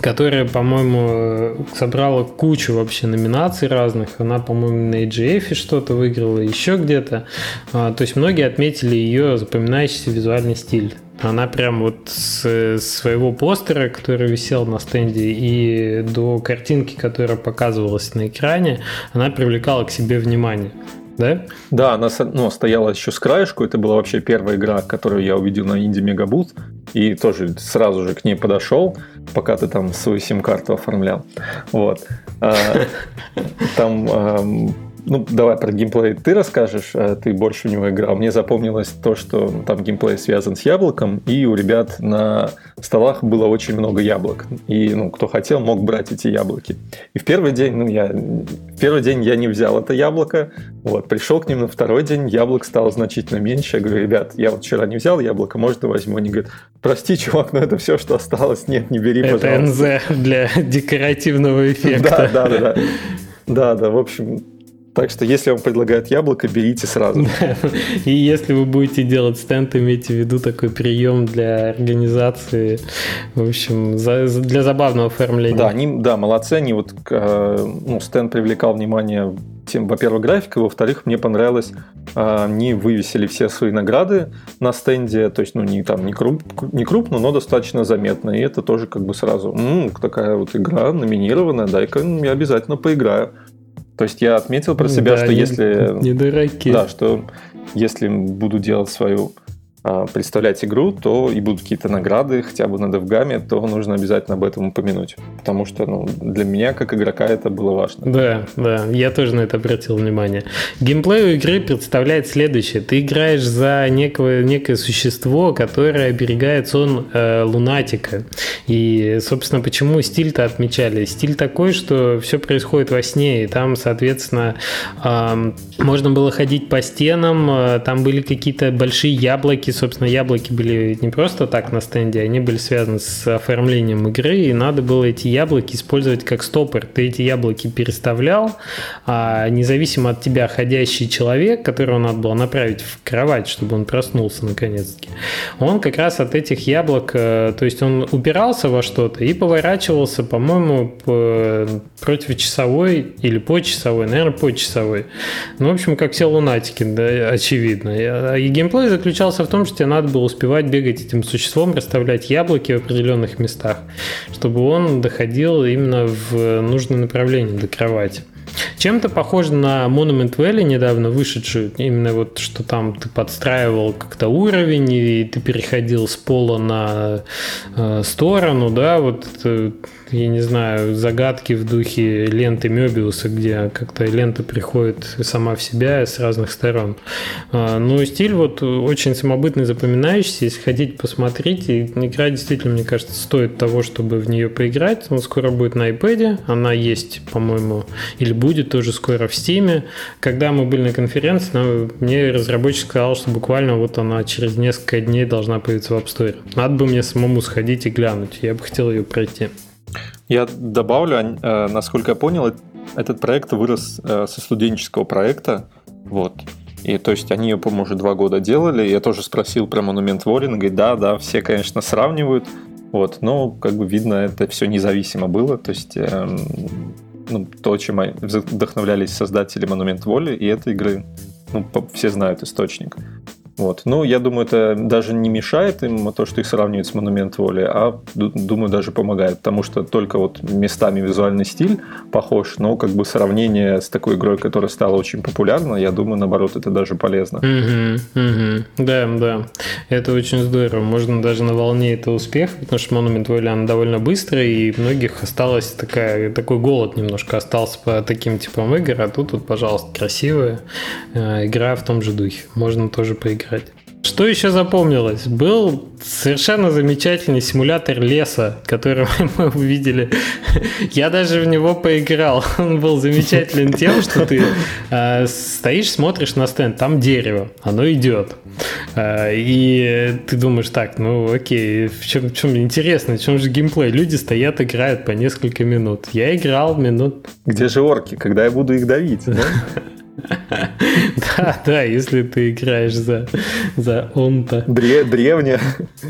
которая, по-моему, собрала кучу вообще номинаций разных. Она, по-моему, на и джи эф что-то выиграла, еще где-то. То есть многие отметили ее запоминающийся визуальный стиль. Она прям вот с своего постера, который висел на стенде, и до картинки, которая показывалась на экране, она привлекала к себе внимание. Да? Да, она, ну, стояла еще с краешку. Это была вообще первая игра, которую я увидел на Indie Megabooth. И тоже сразу же к ней подошел, пока ты там свою сим-карту оформлял. Вот. Там... Ну, давай про геймплей ты расскажешь, ты больше в него играл. Мне запомнилось то, что там геймплей связан с яблоком, и у ребят на столах было очень много яблок. И, ну, кто хотел, мог брать эти яблоки. И в первый день, ну, я... В первый день я не взял это яблоко, вот, пришел к ним на второй день, яблок стало значительно меньше. Я говорю: ребят, я вот вчера не взял яблоко, может, возьму? Они говорят: прости, чувак, но это все, что осталось, нет, не бери, пожалуйста. Это эн зэ для декоративного эффекта. Да, да, да. Да, да, в общем... Так что, если вам предлагают яблоко, берите сразу. И если вы будете делать стенд, имейте в виду такой прием для организации, в общем, за, для забавного оформления. Да, они, да, молодцы, они вот, э, ну, стенд привлекал внимание тем, во-первых, графикой, во-вторых, мне понравилось, э, они вывесили все свои награды на стенде, то есть, ну, не там, не, круп, не крупно, но достаточно заметно, и это тоже как бы сразу, м-м, такая вот игра номинированная, дай-ка я обязательно поиграю. То есть я отметил про себя, да, что не, если... Не дураки. Да, что если буду делать свою, представлять игру, то и будут какие-то награды, хотя бы на девгаме, то нужно обязательно об этом упомянуть. Потому что, ну, для меня, как игрока, это было важно. Да, да, я тоже на это обратил внимание. Геймплей у игры представляет следующее. Ты играешь за некое, некое существо, которое оберегает сон э, лунатика. И, собственно, почему стиль-то отмечали? Стиль такой, что все происходит во сне, и там, соответственно, э, можно было ходить по стенам, э, там были какие-то большие яблоки. Собственно, яблоки были не просто так на стенде, они были связаны с оформлением игры, и надо было эти яблоки использовать как стопор. Ты эти яблоки переставлял, а независимо от тебя ходящий человек, которого надо было направить в кровать, чтобы он проснулся наконец-таки, он как раз от этих яблок, то есть он упирался во что-то и поворачивался, по-моему, по противочасовой или по часовой, наверное, по часовой. Ну, в общем, как все лунатики, да, очевидно. И геймплей заключался в том, что тебе надо было успевать бегать этим существом, расставлять яблоки в определенных местах, чтобы он доходил именно в нужное направление до кровати. Чем-то похоже на Monument Valley, недавно вышедшую, именно вот, что там ты подстраивал как-то уровень, и ты переходил с пола на э, сторону, да, вот это, я не знаю, загадки в духе ленты Мёбиуса, где как-то лента приходит сама в себя с разных сторон. Э, ну, стиль вот очень самобытный, запоминающийся, если хотите, посмотрите, игра действительно, мне кажется, стоит того, чтобы в нее поиграть, она скоро будет на iPad, она есть, по-моему, или будет тоже скоро в Steam. Когда мы были на конференции, нам, мне разработчик сказал, что буквально вот она через несколько дней должна появиться в App Store. Надо бы мне самому сходить и глянуть. Я бы хотел ее пройти. Я добавлю, насколько я понял, этот проект вырос со студенческого проекта. Вот. И то есть они ее, по-моему, уже два года делали. Я тоже спросил про Monument Valley. Говорит, да, да, все, конечно, сравнивают. Вот. Но, как бы видно, это все независимо было. То есть... Ну, то, чем вдохновлялись создатели Monument Valley и этой игры. Ну, все знают источник. Вот. Ну, я думаю, это даже не мешает им, то, что их сравнивают с Monument Valley, а, думаю, даже помогает, потому что только вот местами визуальный стиль похож, но как бы сравнение с такой игрой, которая стала очень популярна, я думаю, наоборот, это даже полезно. Mm-hmm, mm-hmm. Да, да. Это очень здорово. Можно даже на волне это успех, потому что Monument Valley, она довольно быстрая, и многих осталась такая, такой голод немножко остался по таким типам игр, а тут вот, пожалуйста, красивая игра в том же духе. Можно тоже поиграть. Что еще запомнилось? Был совершенно замечательный симулятор леса, который мы увидели. Я даже в него поиграл. Он был замечателен тем, что ты э, стоишь, смотришь на стенд, там дерево, оно идет. Э, и ты думаешь, так, ну окей, в чем, в чем интересно, в чем же геймплей? Люди стоят, играют по несколько минут. Я играл минут... Где же орки, когда я буду их давить? Да? Да, да, если ты играешь за, за он-то. Древняя.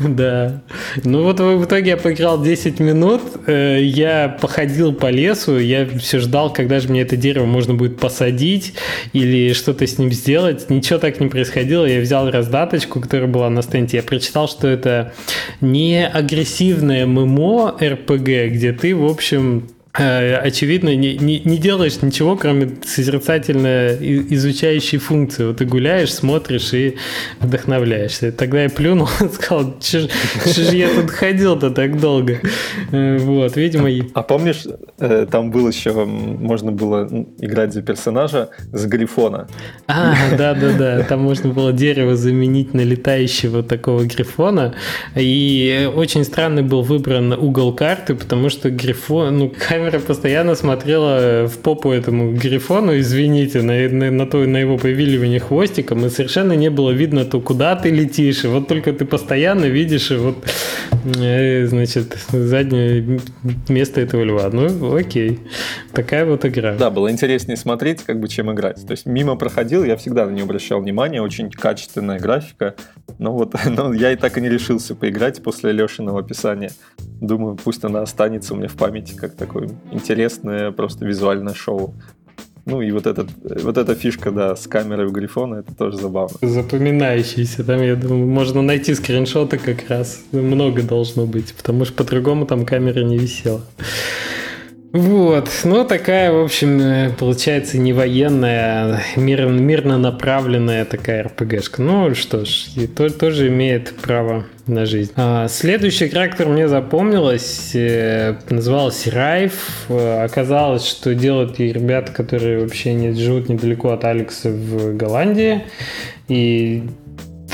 Да. Ну вот в итоге я поиграл десять минут, я походил по лесу, я все ждал, когда же мне это дерево можно будет посадить или что-то с ним сделать. Ничего так не происходило, я взял раздаточку, которая была на стенде, я прочитал, что это не агрессивное эм эм о эр пи джи, где ты, в общем... очевидно, не, не, не делаешь ничего, кроме созерцательно изучающей функции. Вот ты гуляешь, смотришь и вдохновляешься. Тогда я плюнул и сказал, что же я тут ходил-то так долго. Вот, видимо... А, а помнишь, там было еще, можно было играть за персонажа с грифона. А, да-да-да, там можно было дерево заменить на летающего такого грифона. И очень странный был выбран угол карты, потому что грифон... ну камера постоянно смотрела в попу этому грифону, извините, на, на, на, то, на его повиливание хвостиком, и совершенно не было видно, то куда ты летишь, и вот только ты постоянно видишь, и вот, э, значит, заднее место этого льва. Ну, окей. Такая вот игра. Да, было интереснее смотреть, как бы, чем играть. То есть мимо проходил, я всегда на нее обращал внимание, очень качественная графика, но вот но я и так и не решился поиграть после Лешиного описания. Думаю, пусть она останется у меня в памяти как такое интересное просто визуальное шоу. Ну и вот, этот, вот эта фишка, да, с камерой у грифона, это тоже забавно. Запоминающийся. Там, я думаю, можно найти скриншоты как раз. Много должно быть, потому что по-другому там камера не висела. Вот, ну такая, в общем, получается не военная, мир, мирно направленная такая РПГшка. Ну что ж, и то, тоже имеет право на жизнь. А, следующая игра, которая мне запомнилась, называлась Райф. Оказалось, что делают и ребята, которые вообще не живут недалеко от Алекса в Голландии. И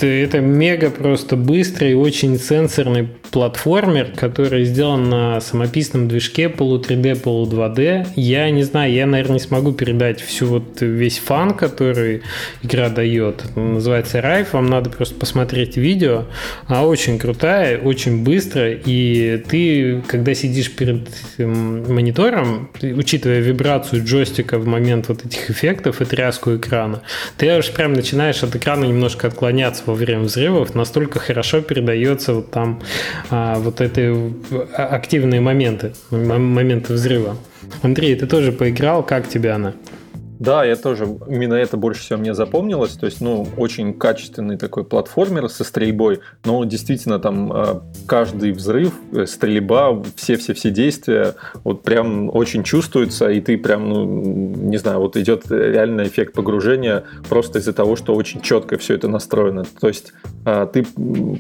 это мега просто быстрый и очень сенсорный платформер, который сделан на самописном движке полу-три дэ, полу-два дэ. Я не знаю, я, наверное, не смогу передать всю вот весь фан, который игра дает. Он называется Райф, вам надо просто посмотреть видео. Она очень крутая, очень быстрая, и ты, когда сидишь перед монитором, учитывая вибрацию джойстика в момент вот этих эффектов и тряску экрана, ты уж прям начинаешь от экрана немножко отклоняться во время взрывов, настолько хорошо передается вот там а, вот эти активные моменты, моменты взрыва. Андрей, ты тоже поиграл, как тебе она? Да, я тоже, именно это больше всего мне запомнилось, то есть, ну, очень качественный такой платформер со стрельбой, но действительно там каждый взрыв, стрельба, все-все-все действия, вот прям очень чувствуется, и ты прям, ну, не знаю, вот идет реальный эффект погружения просто из-за того, что очень четко все это настроено, то есть ты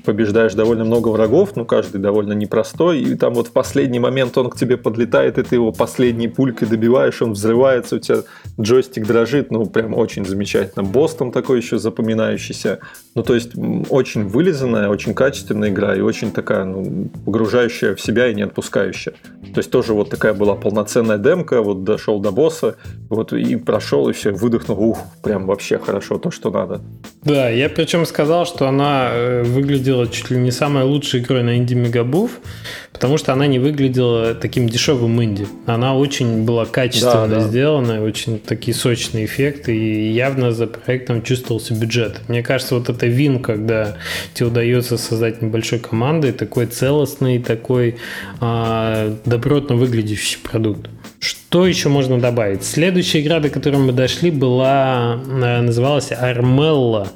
побеждаешь довольно много врагов, но каждый довольно непростой, и там вот в последний момент он к тебе подлетает, и ты его последней пулькой добиваешь, он взрывается, у тебя джойстик дрожит, ну, прям очень замечательно. Босс там такой еще запоминающийся. Ну, то есть, очень вылизанная, очень качественная игра и очень такая, ну, погружающая в себя и не отпускающая. То есть, тоже вот такая была полноценная демка, вот дошел до босса, вот и прошел, и все, выдохнул. Ух, прям вообще хорошо, то, что надо. Да, я причем сказал, что она выглядела чуть ли не самой лучшей игрой на Indie Megabooth, потому что она не выглядела таким дешевым инди. Она очень была качественно да, да. сделана, очень такие сочные эффекты, и явно за проектом чувствовался бюджет. Мне кажется, вот это вин, когда тебе удается создать небольшой командой такой целостный, такой а, добротно выглядящий продукт. Что еще можно добавить? Следующая игра, до которой мы дошли, была, называлась Армелла.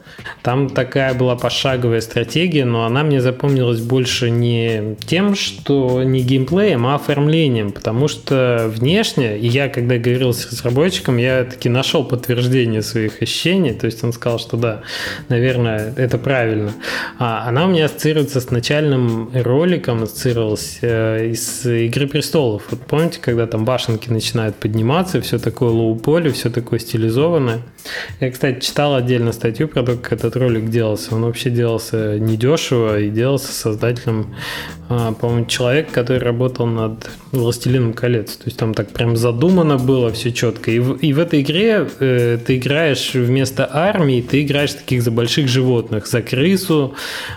Там такая была пошаговая стратегия, но она мне запомнилась больше не тем, что не геймплеем, а оформлением, потому что внешне, и я когда говорил с разработчиком, я таки нашел подтверждение своих ощущений, то есть он сказал, что да, наверное, это правильно. А она у меня ассоциируется с начальным роликом, ассоциировалась э, из «Игры престолов». Вот помните, когда там башенка начинают подниматься, все такое лоу-поле, все такое стилизованное. Я, кстати, читал отдельно статью про то, как этот ролик делался. Он вообще делался недешево и делался создателем, по-моему, человека, который работал над «Властелином колец». То есть там так прям задумано было все четко. И в, и в этой игре э, ты играешь вместо армии, ты играешь таких за больших животных, за крысу,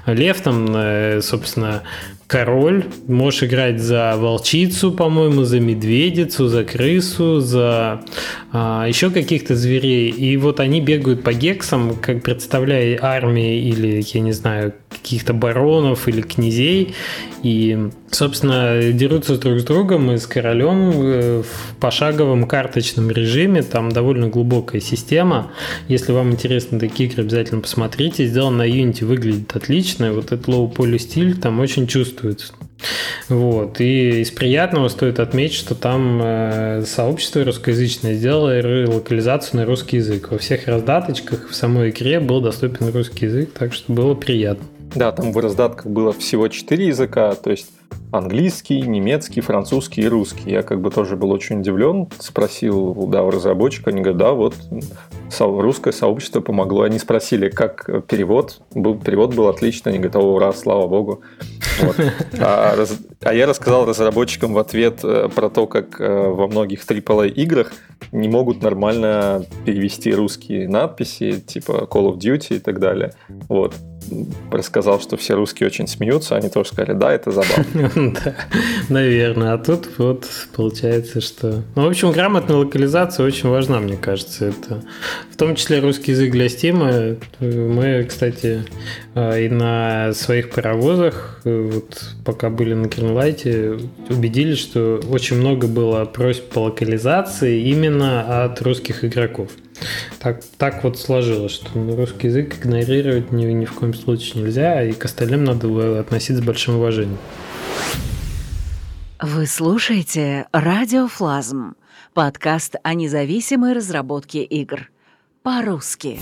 лев там, э, собственно, король, можешь играть за волчицу, по-моему, за медведицу, за крысу, за а, еще каких-то зверей. И вот они бегают по гексам, как представляя армии или, я не знаю, каких-то баронов или князей. И, собственно, дерутся друг с другом и с королем в пошаговом карточном режиме. Там довольно глубокая система. Если вам интересны такие игры, обязательно посмотрите. Сделано на Unity, выглядит отлично. Вот этот лоу-поли стиль там очень чувствуется. Вот. И из приятного стоит отметить, что там э, сообщество русскоязычное сделало релокализацию на русский язык. Во всех раздаточках в самой игре был доступен русский язык, так что было приятно. Да, там в раздатках было всего четыре языка, то есть английский, немецкий, французский и русский. Я как бы тоже был очень удивлен, спросил да, у разработчика, они говорят, да, вот русское сообщество помогло. Они спросили, как перевод, был, перевод был отличный, они говорят, о, ура, слава богу. Вот. А, раз, а я рассказал разработчикам в ответ про то, как во многих ААА играх не могут нормально перевести русские надписи, типа Call of Duty и так далее. Вот. Рассказал, что все русские очень смеются, они тоже сказали, да, это забавно. Наверное, а тут вот получается, что... Ну, в общем, грамотная локализация очень важна, мне кажется. Это в том числе русский язык для Steam. Мы, кстати, и на своих паровозах, вот пока были на Greenlight, убедились, что очень много было просьб по локализации именно от русских игроков. Так, так вот сложилось, что русский язык игнорировать ни, ни в коем случае нельзя, и к остальным надо было относиться с большим уважением. Вы слушаете «Радио Флазм» – подкаст о независимой разработке игр. По-русски.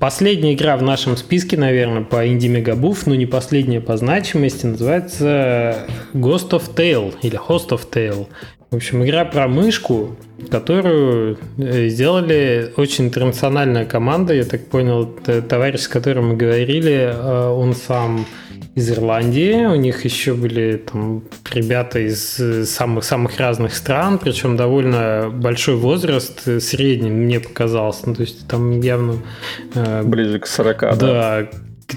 Последняя игра в нашем списке, наверное, по Indie Megabooth, но не последняя по значимости, называется Ghost of Tale или Host of Tale. В общем, игра про мышку, которую сделали очень интернациональная команда. Я так понял, товарищ, с которым мы говорили, он сам из Ирландии. У них еще были там ребята из самых-самых разных стран, причем довольно большой возраст, средний мне показался. Ну, то есть там явно... Ближе к сорока, да. Да.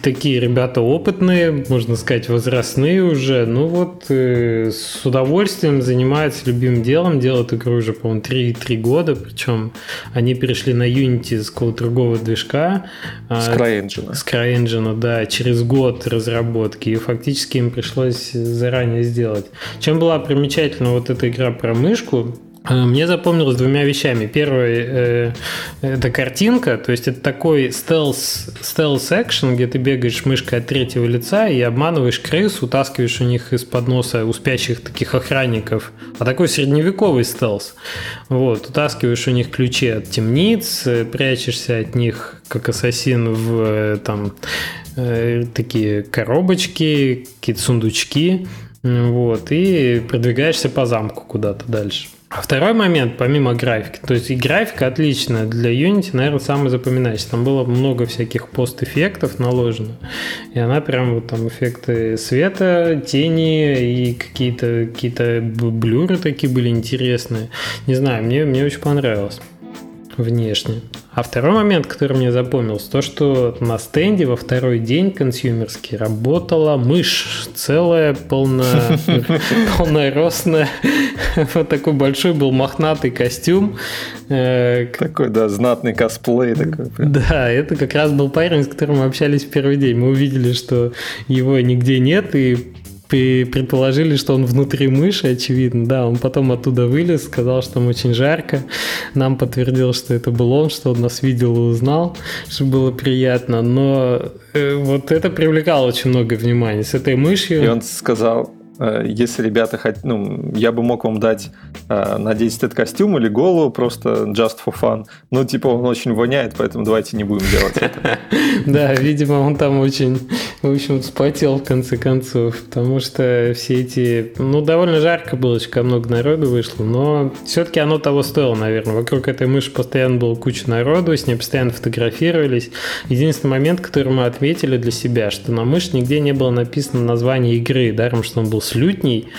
Такие ребята опытные, можно сказать, возрастные уже. Ну вот, э, с удовольствием занимаются любимым делом. Делают игру уже, по-моему, три года. Причем они перешли на Unity с какого-то другого движка. С CryEngine. С CryEngine, да, через год разработки. И фактически им пришлось заранее сделать. Чем была примечательна вот эта игра про мышку? Мне запомнилось двумя вещами. Первое, э, это картинка, то есть это такой стелс, стелс-экшен, где ты бегаешь мышкой от третьего лица и обманываешь крыс, утаскиваешь у них из-под носа у спящих таких охранников. А такой средневековый стелс. Вот, утаскиваешь у них ключи от темниц, прячешься от них, как ассасин, в там, э, такие коробочки, какие-то сундучки, вот, и продвигаешься по замку куда-то дальше. А второй момент, помимо графики, то есть и графика отличная, для Unity, наверное, самый запоминающийся. Там было много всяких постэффектов наложено, и она прям вот там эффекты света, тени и какие-то, какие-то блюры такие были интересные. Не знаю, мне, мне очень понравилось внешне. А второй момент, который мне запомнился, то, что на стенде во второй день консюмерский работала мышь. Целая, полноросная. Вот такой большой был мохнатый костюм. Такой, да, знатный косплей. Да, это как раз был парень, с которым мы общались в первый день. Мы увидели, что его нигде нет, и предположили, что он внутри мыши, очевидно, да, он потом оттуда вылез, сказал, что там очень жарко, нам подтвердил, что это был он, что он нас видел и узнал, что было приятно, но э, вот это привлекало очень много внимания, с этой мышью. И он сказал, э, если ребята хотят, ну, я бы мог вам дать э, надеть этот костюм или голову, просто just for fun, ну, типа, он очень воняет, поэтому давайте не будем делать это. Да, видимо, он там очень... В общем, вспотел в конце концов, потому что все эти... Ну, довольно жарко было, очень много народу вышло, но все-таки оно того стоило, наверное. Вокруг этой мыши постоянно было куча народу, с ней постоянно фотографировались. Единственный момент, который мы отметили для себя, что на мышь нигде не было написано название игры, даром, что он был с лютней,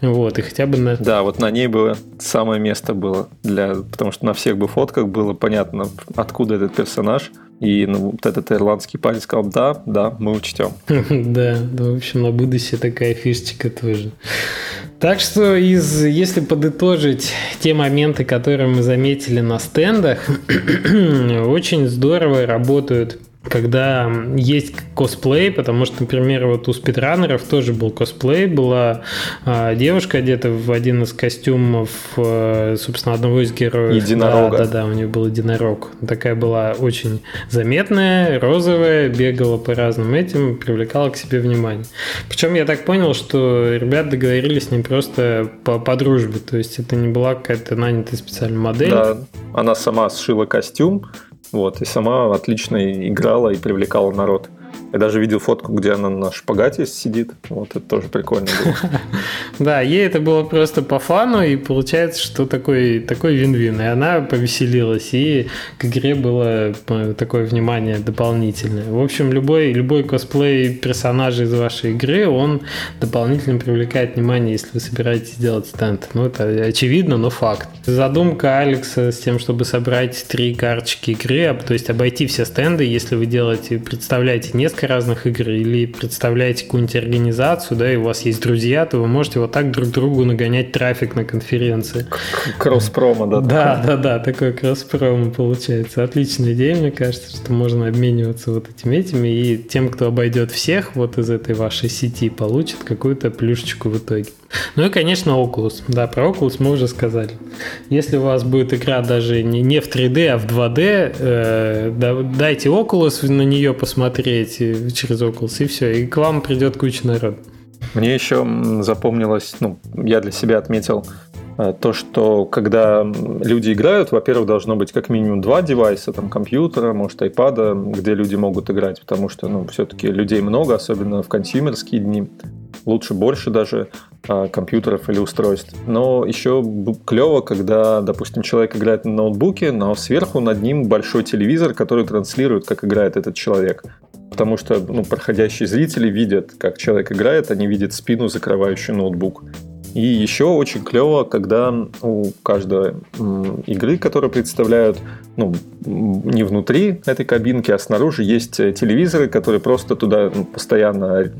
вот, и хотя бы на... Да, вот на ней было самое место было, для... потому что на всех бы фотках было понятно, откуда этот персонаж. И ну, вот этот ирландский парень сказал, да, да, мы учтем. Да, в общем, на будущее такая фишечка тоже. Так что, из, если подытожить те моменты, которые мы заметили на стендах, очень здорово работают, когда есть косплей, потому что, например, вот у спидранеров тоже был косплей, была а, девушка одета в один из костюмов, а, собственно, одного из героев. Единорога. Да, да, да, у нее был единорог. Такая была очень заметная, розовая, бегала по разным этим, привлекала к себе внимание. Причем я так понял, что ребята договорились с ней просто по, по дружбе, то есть это не была какая-то нанятая специальная модель. Да, она сама сшила костюм. Вот, и сама отлично играла и привлекала народ. Я даже видел фотку, где она на шпагате сидит. Вот это тоже прикольно было. Да, ей это было просто по фану, и получается, что такой вин-вин. И она повеселилась, и к игре было такое внимание дополнительное. В общем, любой косплей персонажа из вашей игры, он дополнительно привлекает внимание, если вы собираетесь делать стенд. Ну, это очевидно, но факт. Задумка Алекса с тем, чтобы собрать три карточки игры, то есть обойти все стенды, если вы делаете, представляете несколько разных игр или представляете какую-нибудь организацию, да, и у вас есть друзья, то вы можете вот так друг другу нагонять трафик на конференции. Кросс-промо, да? Да, да, да, такой кросс-промо получается. Отличная идея, мне кажется, что можно обмениваться вот этими этими, и тем, кто обойдет всех вот из этой вашей сети, получит какую-то плюшечку в итоге. Ну и, конечно, Oculus. Да, про Oculus мы уже сказали. Если у вас будет игра даже не в три дэ, а в два дэ, э, дайте Oculus на нее посмотреть через Oculus, и все. И к вам придет куча народа. Мне еще запомнилось, ну, я для себя отметил то, что когда люди играют, во-первых, должно быть как минимум два девайса, там, компьютера, может, айпада, где люди могут играть, потому что, ну, все-таки людей много, особенно в консюмерские дни. Лучше больше даже компьютеров или устройств. Но еще клево, когда, допустим, человек играет на ноутбуке, но сверху над ним большой телевизор, который транслирует, как играет этот человек. Потому что, ну, проходящие зрители видят, как человек играет, они видят спину, закрывающую ноутбук. И еще очень клево, когда у каждой игры, которую представляют, ну, не внутри этой кабинки, а снаружи, есть телевизоры, которые просто туда, ну, постоянно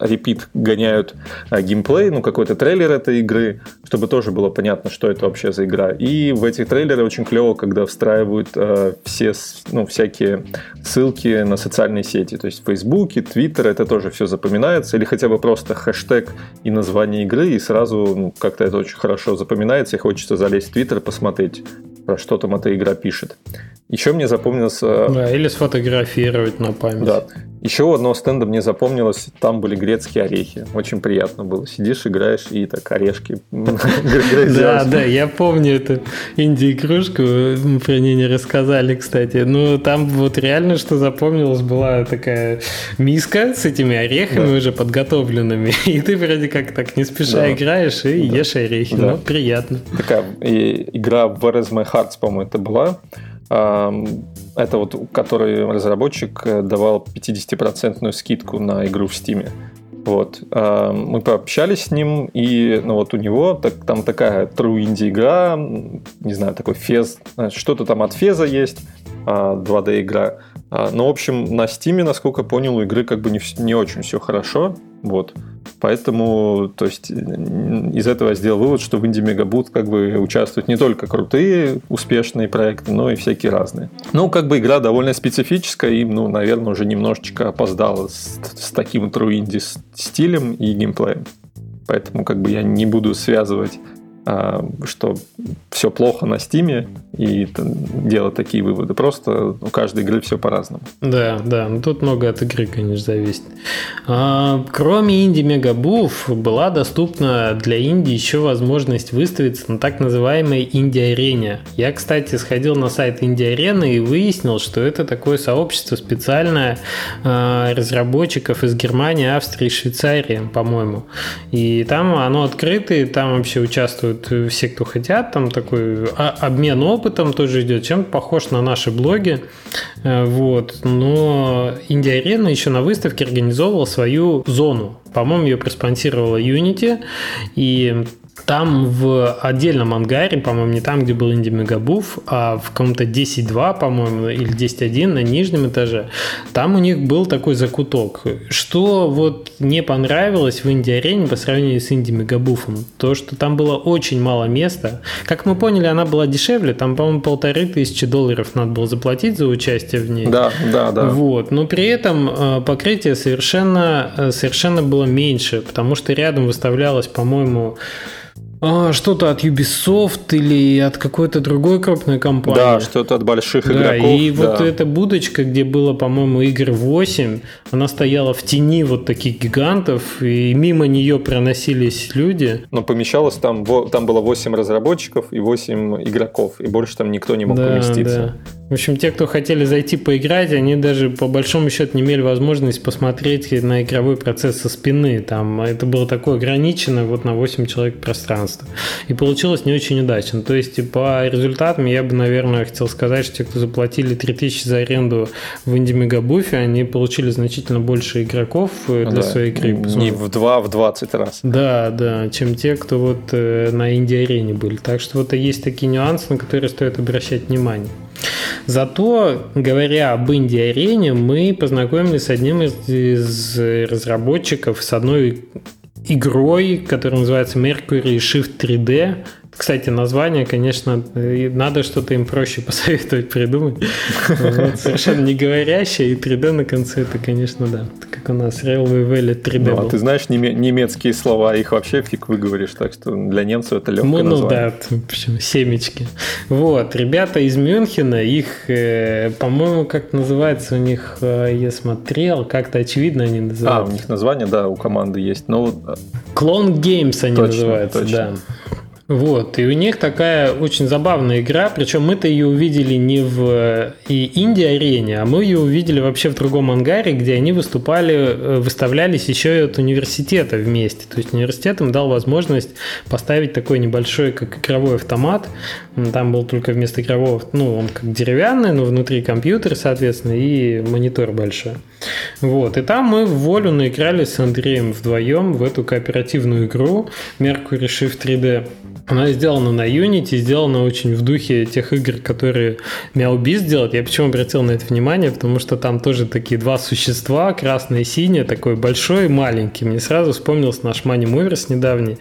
репит гоняют геймплей, ну, какой-то трейлер этой игры, чтобы тоже было понятно, что это вообще за игра. И в эти трейлеры очень клево, когда встраивают э, все, ну, всякие ссылки на социальные сети, то есть в Фейсбуке, Твиттер, это тоже все запоминается, или хотя бы просто хэштег и название игры, и сразу, ну, как-то это очень хорошо запоминается, и хочется залезть в Твиттер, посмотреть, про что там эта игра пишет. Еще мне запомнилось... Да, или сфотографировать на память. Да. Еще одного стенда мне запомнилось, там были грецкие орехи. Очень приятно было. Сидишь, играешь, и так орешки грызешь. Да, да, я помню эту инди-игрушку, мы про нее не рассказали, кстати. Ну, там вот реально, что запомнилось, была такая миска с этими орехами уже подготовленными. И ты вроде как так не спеша играешь и ешь орехи. Ну, приятно. Такая игра Where is my heart, по-моему, это была. Это вот, который разработчик давал пятьдесят процентов скидку на игру в Steam. Вот. Мы пообщались с ним, и, ну, вот у него так, там такая true indie игра, не знаю, такой фез, что-то там от феза есть, два дэ игра. Но, в общем, на Steam, насколько понял, у игры как бы не, не очень все хорошо. Вот. Поэтому, то есть, из этого я сделал вывод, что в Indie Megabooth как бы участвуют не только крутые, успешные проекты, но и всякие разные. Ну, как бы игра довольно специфическая, и, ну, наверное, уже немножечко опоздала с, с таким true indie стилем и геймплеем. Поэтому, как бы, я не буду связывать, а, что все плохо на Стиме и там, делать такие выводы. Просто у каждой игры все по-разному. Да, да, ну тут много от игры, конечно, зависит. А, кроме Indie Megabooth была доступна для Индии еще возможность выставиться на так называемой Indie Arena. Я, кстати, сходил на сайт Indie Arena и выяснил, что это такое сообщество специальное а, разработчиков из Германии, Австрии и Швейцарии, по-моему. И там оно открыто, и там вообще участвуют все, кто хотят, там такой обмен опытом тоже идет, чем-то похож на наши блоги, вот. Но Indie Arena еще на выставке организовывала свою зону, по-моему, ее проспонсировала Unity, и Там в отдельном ангаре, по-моему, не там, где был Indie Megabooth, а в каком-то десять два, по-моему, или десять один на нижнем этаже, там у них был такой закуток. Что вот не понравилось в Indie Арене по сравнению с Indie Megabooth? То, что там было очень мало места. Как мы поняли, она была дешевле, там, по-моему, полторы тысячи долларов надо было заплатить за участие в ней. Да, да, да. Вот. Но при этом покрытие совершенно, совершенно было меньше, потому что рядом выставлялось, по-моему, что-то от Ubisoft или от какой-то другой крупной компании. Да, что-то от больших да, игроков. И да. вот эта будочка, где было, по-моему, игр восемь, она стояла в тени вот таких гигантов, и мимо нее проносились люди. Но помещалось там, там было восемь разработчиков и восемь игроков, и больше там никто не мог да, поместиться. Да. В общем, те, кто хотели зайти поиграть, они даже по большому счету не имели возможность посмотреть на игровой процесс со спины. Там это было такое ограниченное вот на восемь человек пространство. И получилось не очень удачно. То есть по результатам я бы, наверное, хотел сказать, что те, кто заплатили три тысячи за аренду в Indie Megabooth, они получили значительно больше игроков для да, своей игры. Не в два, в двадцать раз. Да, да, чем те, кто вот на Indie Арене были. Так что вот есть такие нюансы, на которые стоит обращать внимание. Зато, говоря об Indie Арене, мы познакомились с одним из, из разработчиков, с одной игрой, которая называется Mercury Shift три дэ. Кстати, название, конечно, надо что-то им проще посоветовать придумать. Совершенно не говорящее, и три дэ на конце, это, конечно, да. Как у нас Railway Valley три дэ был. А ты знаешь немецкие слова, их вообще фиг выговоришь, так что для немцев это легкое название. Ну да, причем семечки. Вот, ребята из Мюнхена, их, по-моему, как называется у них, я смотрел, как-то очевидно они называются. А, у них название, да, у команды есть. Clone Games они называются, да. Вот, и у них такая очень забавная игра, причем мы-то ее увидели не в Indie Арене, а мы ее увидели вообще в другом ангаре, где они выступали, выставлялись еще и от университета вместе. То есть университет им дал возможность поставить такой небольшой, как игровой автомат. Там был только вместо игрового, ну, он как деревянный, но внутри компьютер, соответственно, и монитор большой. Вот, и там мы в волю наиграли с Андреем вдвоем в эту кооперативную игру Mercury Shift три дэ. Она сделана на Unity, сделана очень в духе тех игр, которые Мяубис делает. Я почему обратил на это внимание? Потому что там тоже такие два существа, красное и синее, такой большой и маленький. Мне сразу вспомнился наш Money Movers недавний,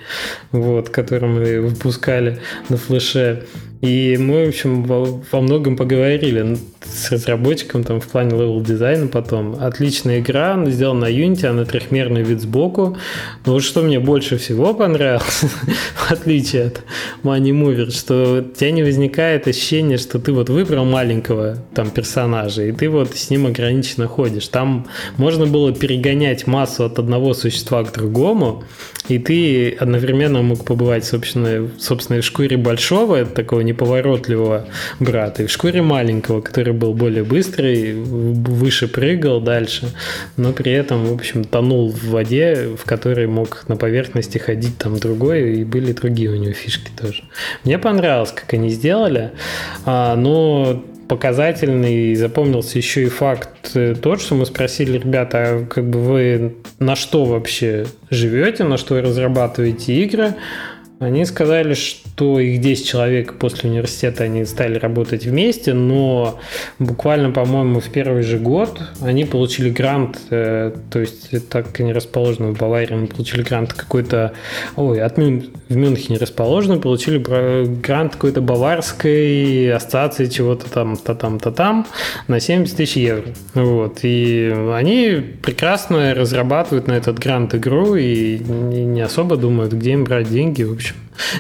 вот, который мы выпускали на флеше. И мы, в общем, во многом поговорили с разработчиком там в плане левел-дизайна потом. Отличная игра, она сделана на Unity, она трехмерный вид сбоку. Но вот что мне больше всего понравилось, в отличие от Money Mover, что у тебя не возникает ощущение, что ты вот выбрал маленького там персонажа, и ты вот с ним ограниченно ходишь. Там можно было перегонять массу от одного существа к другому, и ты одновременно мог побывать, собственно, собственно в шкуре большого, такого неповоротливого брата, и в шкуре маленького, который был более быстрый, выше прыгал дальше, но при этом, в общем, тонул в воде, в которой мог на поверхности ходить там другой, и были другие у него фишки тоже. Мне понравилось, как они сделали, но показательный запомнился еще и факт тот, что мы спросили: ребята, а как бы вы на что вообще живете, на что разрабатываете игры? Они сказали, что их десять человек после университета, они стали работать вместе, но буквально, по-моему, в первый же год они получили грант, э, то есть так как они расположены в Баварии, мы получили грант какой-то, ой, от Мюн... в Мюнхене расположены, получили грант какой-то баварской ассоциации чего-то там, та-там-та-там там, на семьдесят тысяч евро. Вот. И они прекрасно разрабатывают на этот грант игру и не особо думают, где им брать деньги, в общем.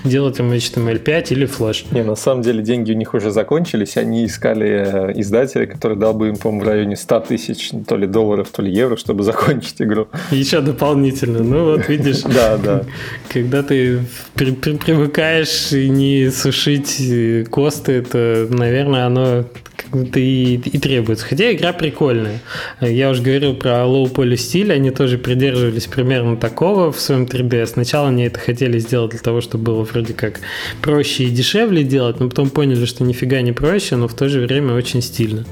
Делать им эйч ти эм эль пять или флэш. Не, на самом деле деньги у них уже закончились. Они искали издателя, который дал бы им, по-моему, в районе сто тысяч то ли долларов, то ли евро, чтобы закончить игру. Еще дополнительно. Ну вот видишь, да, да. Когда ты привыкаешь не сушить косты, то, наверное, оно и, и требуется. Хотя игра прикольная. Я уже говорил про лоу-поли стиль, они тоже придерживались примерно такого в своем три дэ. Сначала они это хотели сделать для того, чтобы было вроде как проще и дешевле делать, но потом поняли, что нифига не проще, но в то же время очень стильно.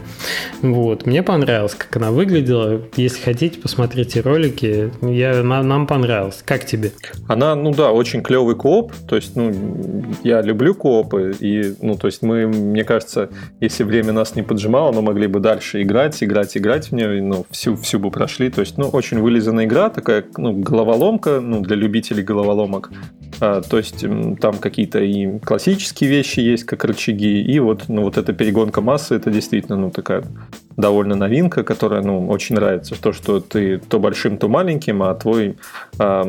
Вот. Мне понравилось, как она выглядела. Если хотите, посмотрите ролики. Я, нам, нам понравилось. Как тебе? Она, ну да, очень клевый кооп. То есть, ну, я люблю коопы. И, ну, то есть мы, мне кажется, если время нас не поджимало, мы могли бы дальше играть, играть, играть в нее, ну, всю, всю бы прошли. То есть, ну, очень вылизанная игра, такая, ну, головоломка, ну, для любителей головоломок. А, то есть, там какие-то и классические вещи есть, как рычаги, и вот, ну, вот эта перегонка массы, это действительно, ну, такая довольно новинка, которая, ну, очень нравится. То, что ты то большим, то маленьким, а твой... А,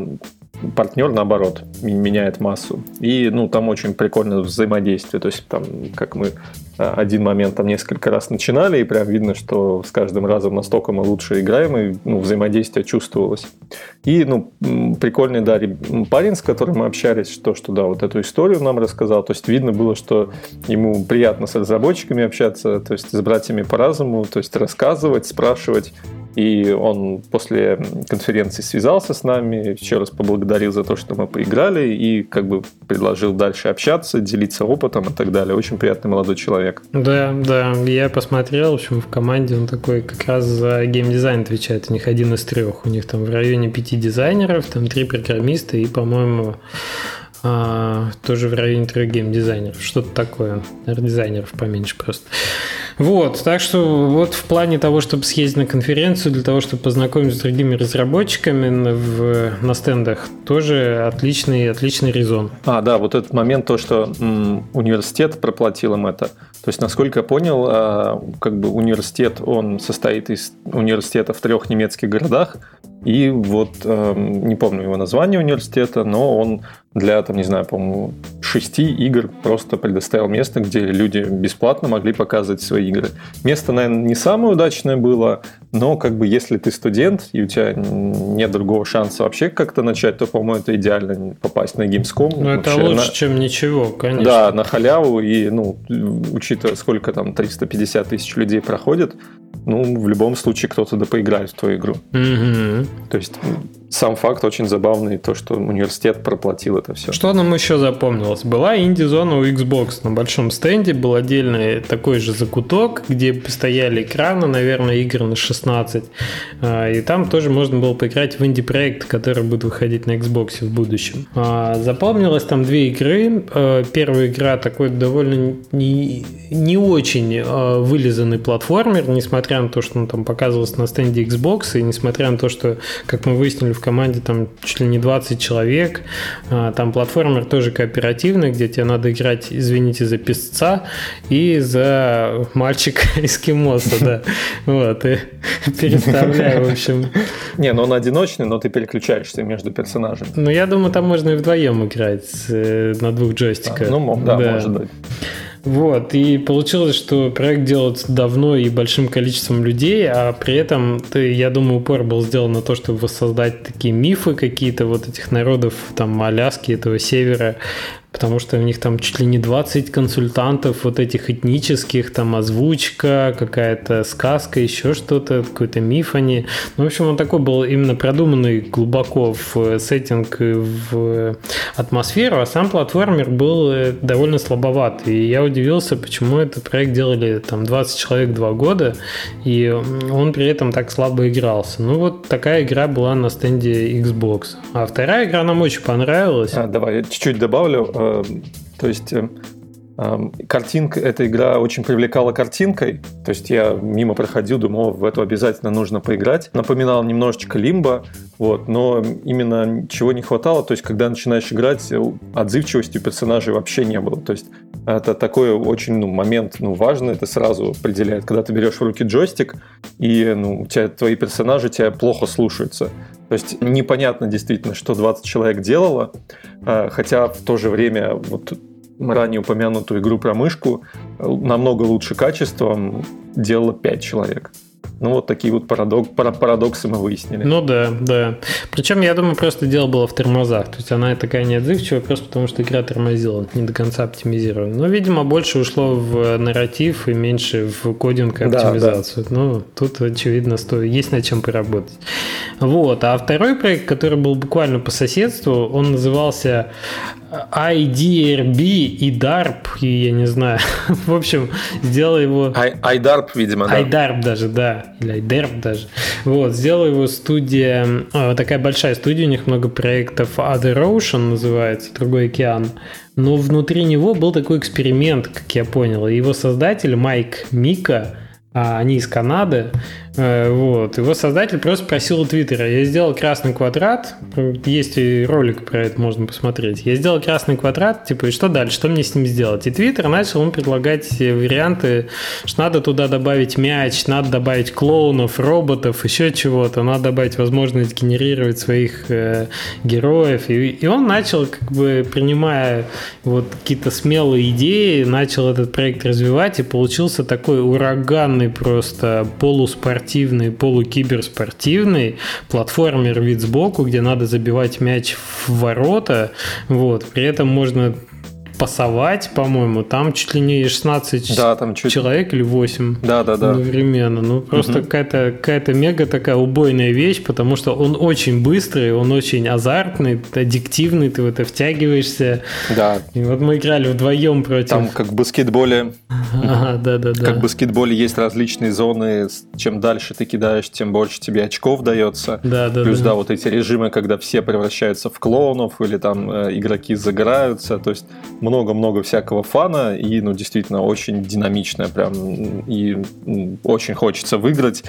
партнер, наоборот, меняет массу. И, ну, там очень прикольное взаимодействие. То есть, там, как мы один момент там несколько раз начинали, и прям видно, что с каждым разом настолько мы лучше играем, и, ну, взаимодействие чувствовалось. И, ну, прикольный, да, парень, с которым мы общались, что, что, да, вот эту историю нам рассказал. То есть, видно было, что ему приятно с разработчиками общаться, то есть, с братьями по разуму, то есть, рассказывать, спрашивать. И он после конференции связался с нами, еще раз поблагодарил за то, что мы поиграли, и как бы предложил дальше общаться, делиться опытом и так далее. Очень приятный молодой человек. Да, да, я посмотрел, в общем, в команде он такой как раз за геймдизайн отвечает, у них один из трех, у них там в районе пяти дизайнеров, там три программиста и, по-моему... А, тоже в районе трех геймдизайнеров. Что-то такое. Дизайнеров поменьше просто. Вот, так что вот в плане того, чтобы съездить на конференцию, для того, чтобы познакомиться с другими разработчиками на, в, на стендах, тоже отличный, отличный резон. А, да, вот этот момент, то, что м, университет проплатил им это. То есть, насколько я понял, а, как бы университет, он состоит из университета в трех немецких городах. И вот, э, не помню его название университета, но он для, там, не знаю, по-моему, шести игр просто предоставил место, где люди бесплатно могли показывать свои игры. Место, наверное, не самое удачное было, но как бы если ты студент и у тебя нет другого шанса вообще как-то начать, то, по-моему, это идеально попасть на Gamescom. Ну, это лучше, на... чем ничего, конечно. Да, на халяву, и, ну, учитывая, сколько там триста пятьдесят тысяч людей проходит, ну, в любом случае кто-то да поиграет в твою игру. Mm-hmm. То есть сам факт очень забавный, то, что университет проплатил это все. Что нам еще запомнилось? Была инди-зона у Xbox на большом стенде, был отдельный такой же закуток, где стояли экраны, наверное, игр на шестнадцать, и там тоже можно было поиграть в инди-проект, который будет выходить на Xbox в будущем. Запомнилось там две игры. Первая игра такой довольно не, не очень вылизанный платформер, несмотря на то, что он там показывался на стенде Xbox, и несмотря на то, что, как мы выяснили, в команде там чуть ли не двадцать человек, там платформер тоже кооперативный, где тебе надо играть, извините, за песца и за мальчика из Кимоса, да. Вот, и переставляю, в общем. Не, ну он одиночный, но ты переключаешься между персонажами. Ну, я думаю, там можно и вдвоем играть на двух джойстиках. Ну, да, может быть. Вот, и получилось, что проект делается давно и большим количеством людей, а при этом, я думаю, упор был сделан на то, чтобы воссоздать такие мифы какие-то вот этих народов, там, Аляски, этого севера, потому что у них там чуть ли не двадцать консультантов вот этих этнических, там озвучка, какая-то сказка, еще что-то, какой-то миф они. Ну, в общем, он такой был именно продуманный глубоко в сеттинг, в атмосферу, а сам платформер был довольно слабоват. И я удивился, почему этот проект делали там двадцать человек два года, и он при этом так слабо игрался. Ну, вот такая игра была на стенде Xbox. А вторая игра нам очень понравилась. А, давай, я чуть-чуть добавлю. То есть картинка, эта игра очень привлекала картинкой. То есть я мимо проходил, думал, в эту обязательно нужно поиграть. Напоминал немножечко Лимбо, вот, но именно чего не хватало. То есть когда начинаешь играть, отзывчивости у персонажей вообще не было. То есть это такой очень, ну, момент, ну, важный, это сразу определяет. Когда ты берешь в руки джойстик, и, ну, у тебя, твои персонажи тебя плохо слушаются. То есть непонятно действительно, что двадцать человек делало, хотя в то же время вот ранее упомянутую игру про мышку намного лучше качеством делало пять человек. Ну, вот такие вот парадок, парадоксы мы выяснили. Ну да, да. Причем, я думаю, просто дело было в тормозах. То есть она такая неотзывчивая, просто потому что игра тормозила, не до конца оптимизирована. Но, видимо, больше ушло в нарратив и меньше в кодинг и оптимизацию. Да, да. Ну, тут, очевидно, стоит, есть над чем поработать. Вот. А второй проект, который был буквально по соседству, он назывался ай ди ар би и дарп, и я не знаю. В общем, сделал его... iDarp, видимо, да. iDarp даже, да. Или iDarp даже. Вот, сделала его студия... Такая большая студия, у них много проектов. Other Ocean называется, другой океан. Но внутри него был такой эксперимент, как я понял. Его создатель Майк Мика, они из Канады. Вот. Его создатель просто просил у Твиттера: я сделал красный квадрат, есть и ролик про это, можно посмотреть. Я сделал красный квадрат, типа, и что дальше, что мне с ним сделать? И Твиттер начал ему предлагать варианты, что надо туда добавить мяч, надо добавить клоунов, роботов, еще чего-то, надо добавить возможность генерировать своих э, героев. И, и он начал, как бы, принимая вот какие-то смелые идеи, начал этот проект развивать, и получился такой ураганный просто полуспортивный, полукиберспортивный платформер вид сбоку, где надо забивать мяч в ворота. Вот. При этом можно пасовать, по-моему, там чуть ли не шестнадцать да, там чуть... человек или восемь да, да, да. одновременно. Ну, просто угу. какая-то, какая-то мега такая убойная вещь, потому что он очень быстрый, он очень азартный, аддиктивный, ты в это втягиваешься. Да. И вот мы играли вдвоем против... Там как в баскетболе... Ага, да, да, да. Как в баскетболе есть различные зоны, чем дальше ты кидаешь, тем больше тебе очков дается. Да, да, плюс, да, да, вот эти режимы, когда все превращаются в клоунов, или там э, игроки загораются, то есть... много-много всякого фана, и, ну, действительно, очень динамичная, прям, и очень хочется выиграть,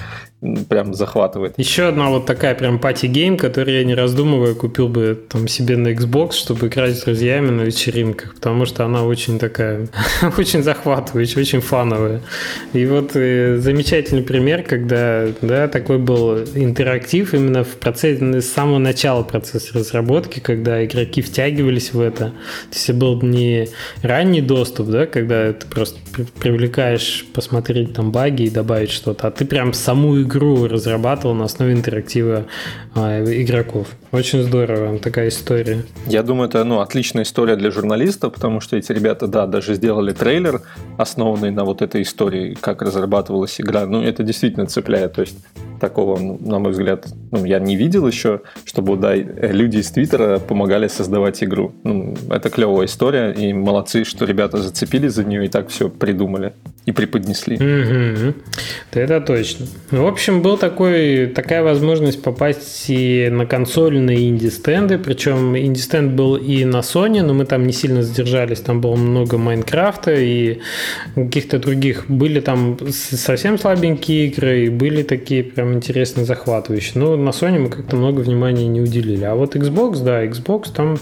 прям захватывает. Еще одна вот такая прям пати-гейм, которую я, не раздумывая, купил бы там себе на Xbox, чтобы играть с друзьями на вечеринках, потому что она очень такая, очень захватывающая, очень фановая. И вот и замечательный пример, когда, да, такой был интерактив именно в процессе, с самого начала процесса разработки, когда игроки втягивались в это. То есть был не ранний доступ, да, когда ты просто привлекаешь посмотреть там баги и добавить что-то, а ты прям саму игру разрабатывал на основе интерактива а, игроков. Очень здорово, такая история. Я думаю, это, ну, отличная история для журналистов, потому что эти ребята, да, даже сделали трейлер, основанный на вот этой истории, как разрабатывалась игра. Ну, это действительно цепляет, то есть такого, на мой взгляд, ну, я не видел еще, чтобы, да, люди из Твиттера помогали создавать игру. Ну, это клевая история, и молодцы, что ребята зацепились за нее и так все придумали и преподнесли. Mm-hmm. Это точно. В общем, был такой, такая возможность попасть и на консольные инди-стенды, причем инди-стенд был и на Sony, но мы там не сильно задержались, там было много Майнкрафта и каких-то других. Были там совсем слабенькие игры, и были такие прям интересные, захватывающие. Но на Sony мы как-то много внимания не уделили. А вот Xbox, да, Xbox, там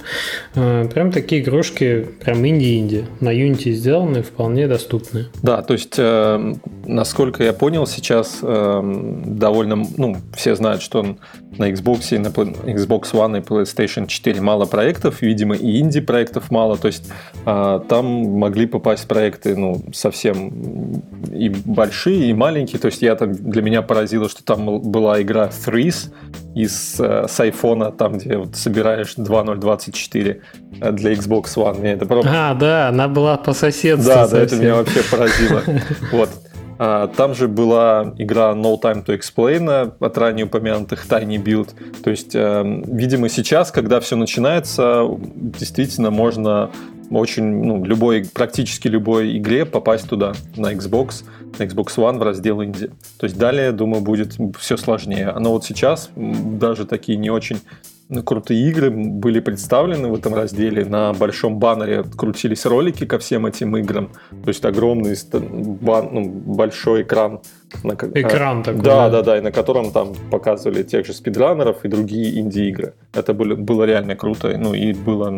э, прям такие игрушки, прям инди-инди, на Unity сделаны, вполне доступны. Да, то есть, э, насколько я понял, сейчас э, довольно, ну, все знают, что он на Xbox, и на Xbox One и PlayStation четыре мало проектов, видимо, и инди-проектов мало, то есть э, там могли попасть проекты, ну, совсем и большие, и маленькие, то есть я там, для меня поразило, что там была игра Threes из, э, с айфона, там, где вот собираешь две тысячи двадцать четыре для Xbox One. Мне это просто... А, да, она была по соседству. Да, да, это меня вообще поразило. Вот. Там же была игра No Time to Explain от ранее упомянутых tinyBuild. То есть, видимо, сейчас, когда все начинается, действительно можно очень, ну, любой, практически любой игре попасть туда, на Xbox, на Xbox One в раздел инди. То есть далее, думаю, будет все сложнее. Но вот сейчас даже такие не очень крутые игры были представлены в этом разделе. На большом баннере крутились ролики ко всем этим играм. То есть огромный бан, ну, большой экран. На... Экран такой. Да, да, да, и на котором там показывали тех же спидранеров и другие инди-игры. Это было, было реально круто. Ну и было,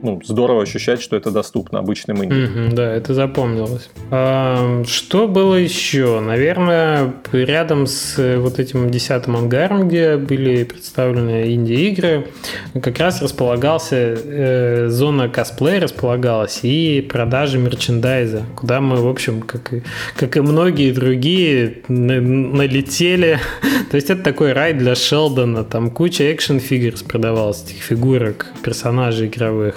ну, здорово ощущать, что это доступно обычным инди. Mm-hmm, да, это запомнилось. А, что было еще? Наверное, рядом с вот этим десятым ангаром, где были представлены инди-игры, как раз располагался э, зона косплея, располагалась и продажи мерчендайза, куда мы, в общем, как и, как и многие другие налетели. То есть это такой рай для Шелдона. Там куча экшн-фигурс продавалось, этих фигурок, персонажей игровых.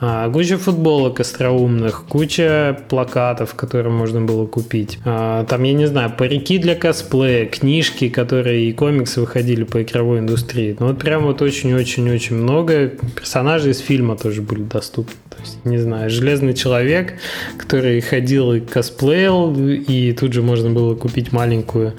А, куча футболок остроумных, куча плакатов, которые можно было купить. А, там, я не знаю, парики для косплея, книжки, которые и комиксы выходили по игровой индустрии. Ну вот прям вот очень-очень-очень много. Персонажи из фильма тоже были доступны. То есть, не знаю, Железный человек, который ходил и косплеил, и тут же можно было купить маленькую,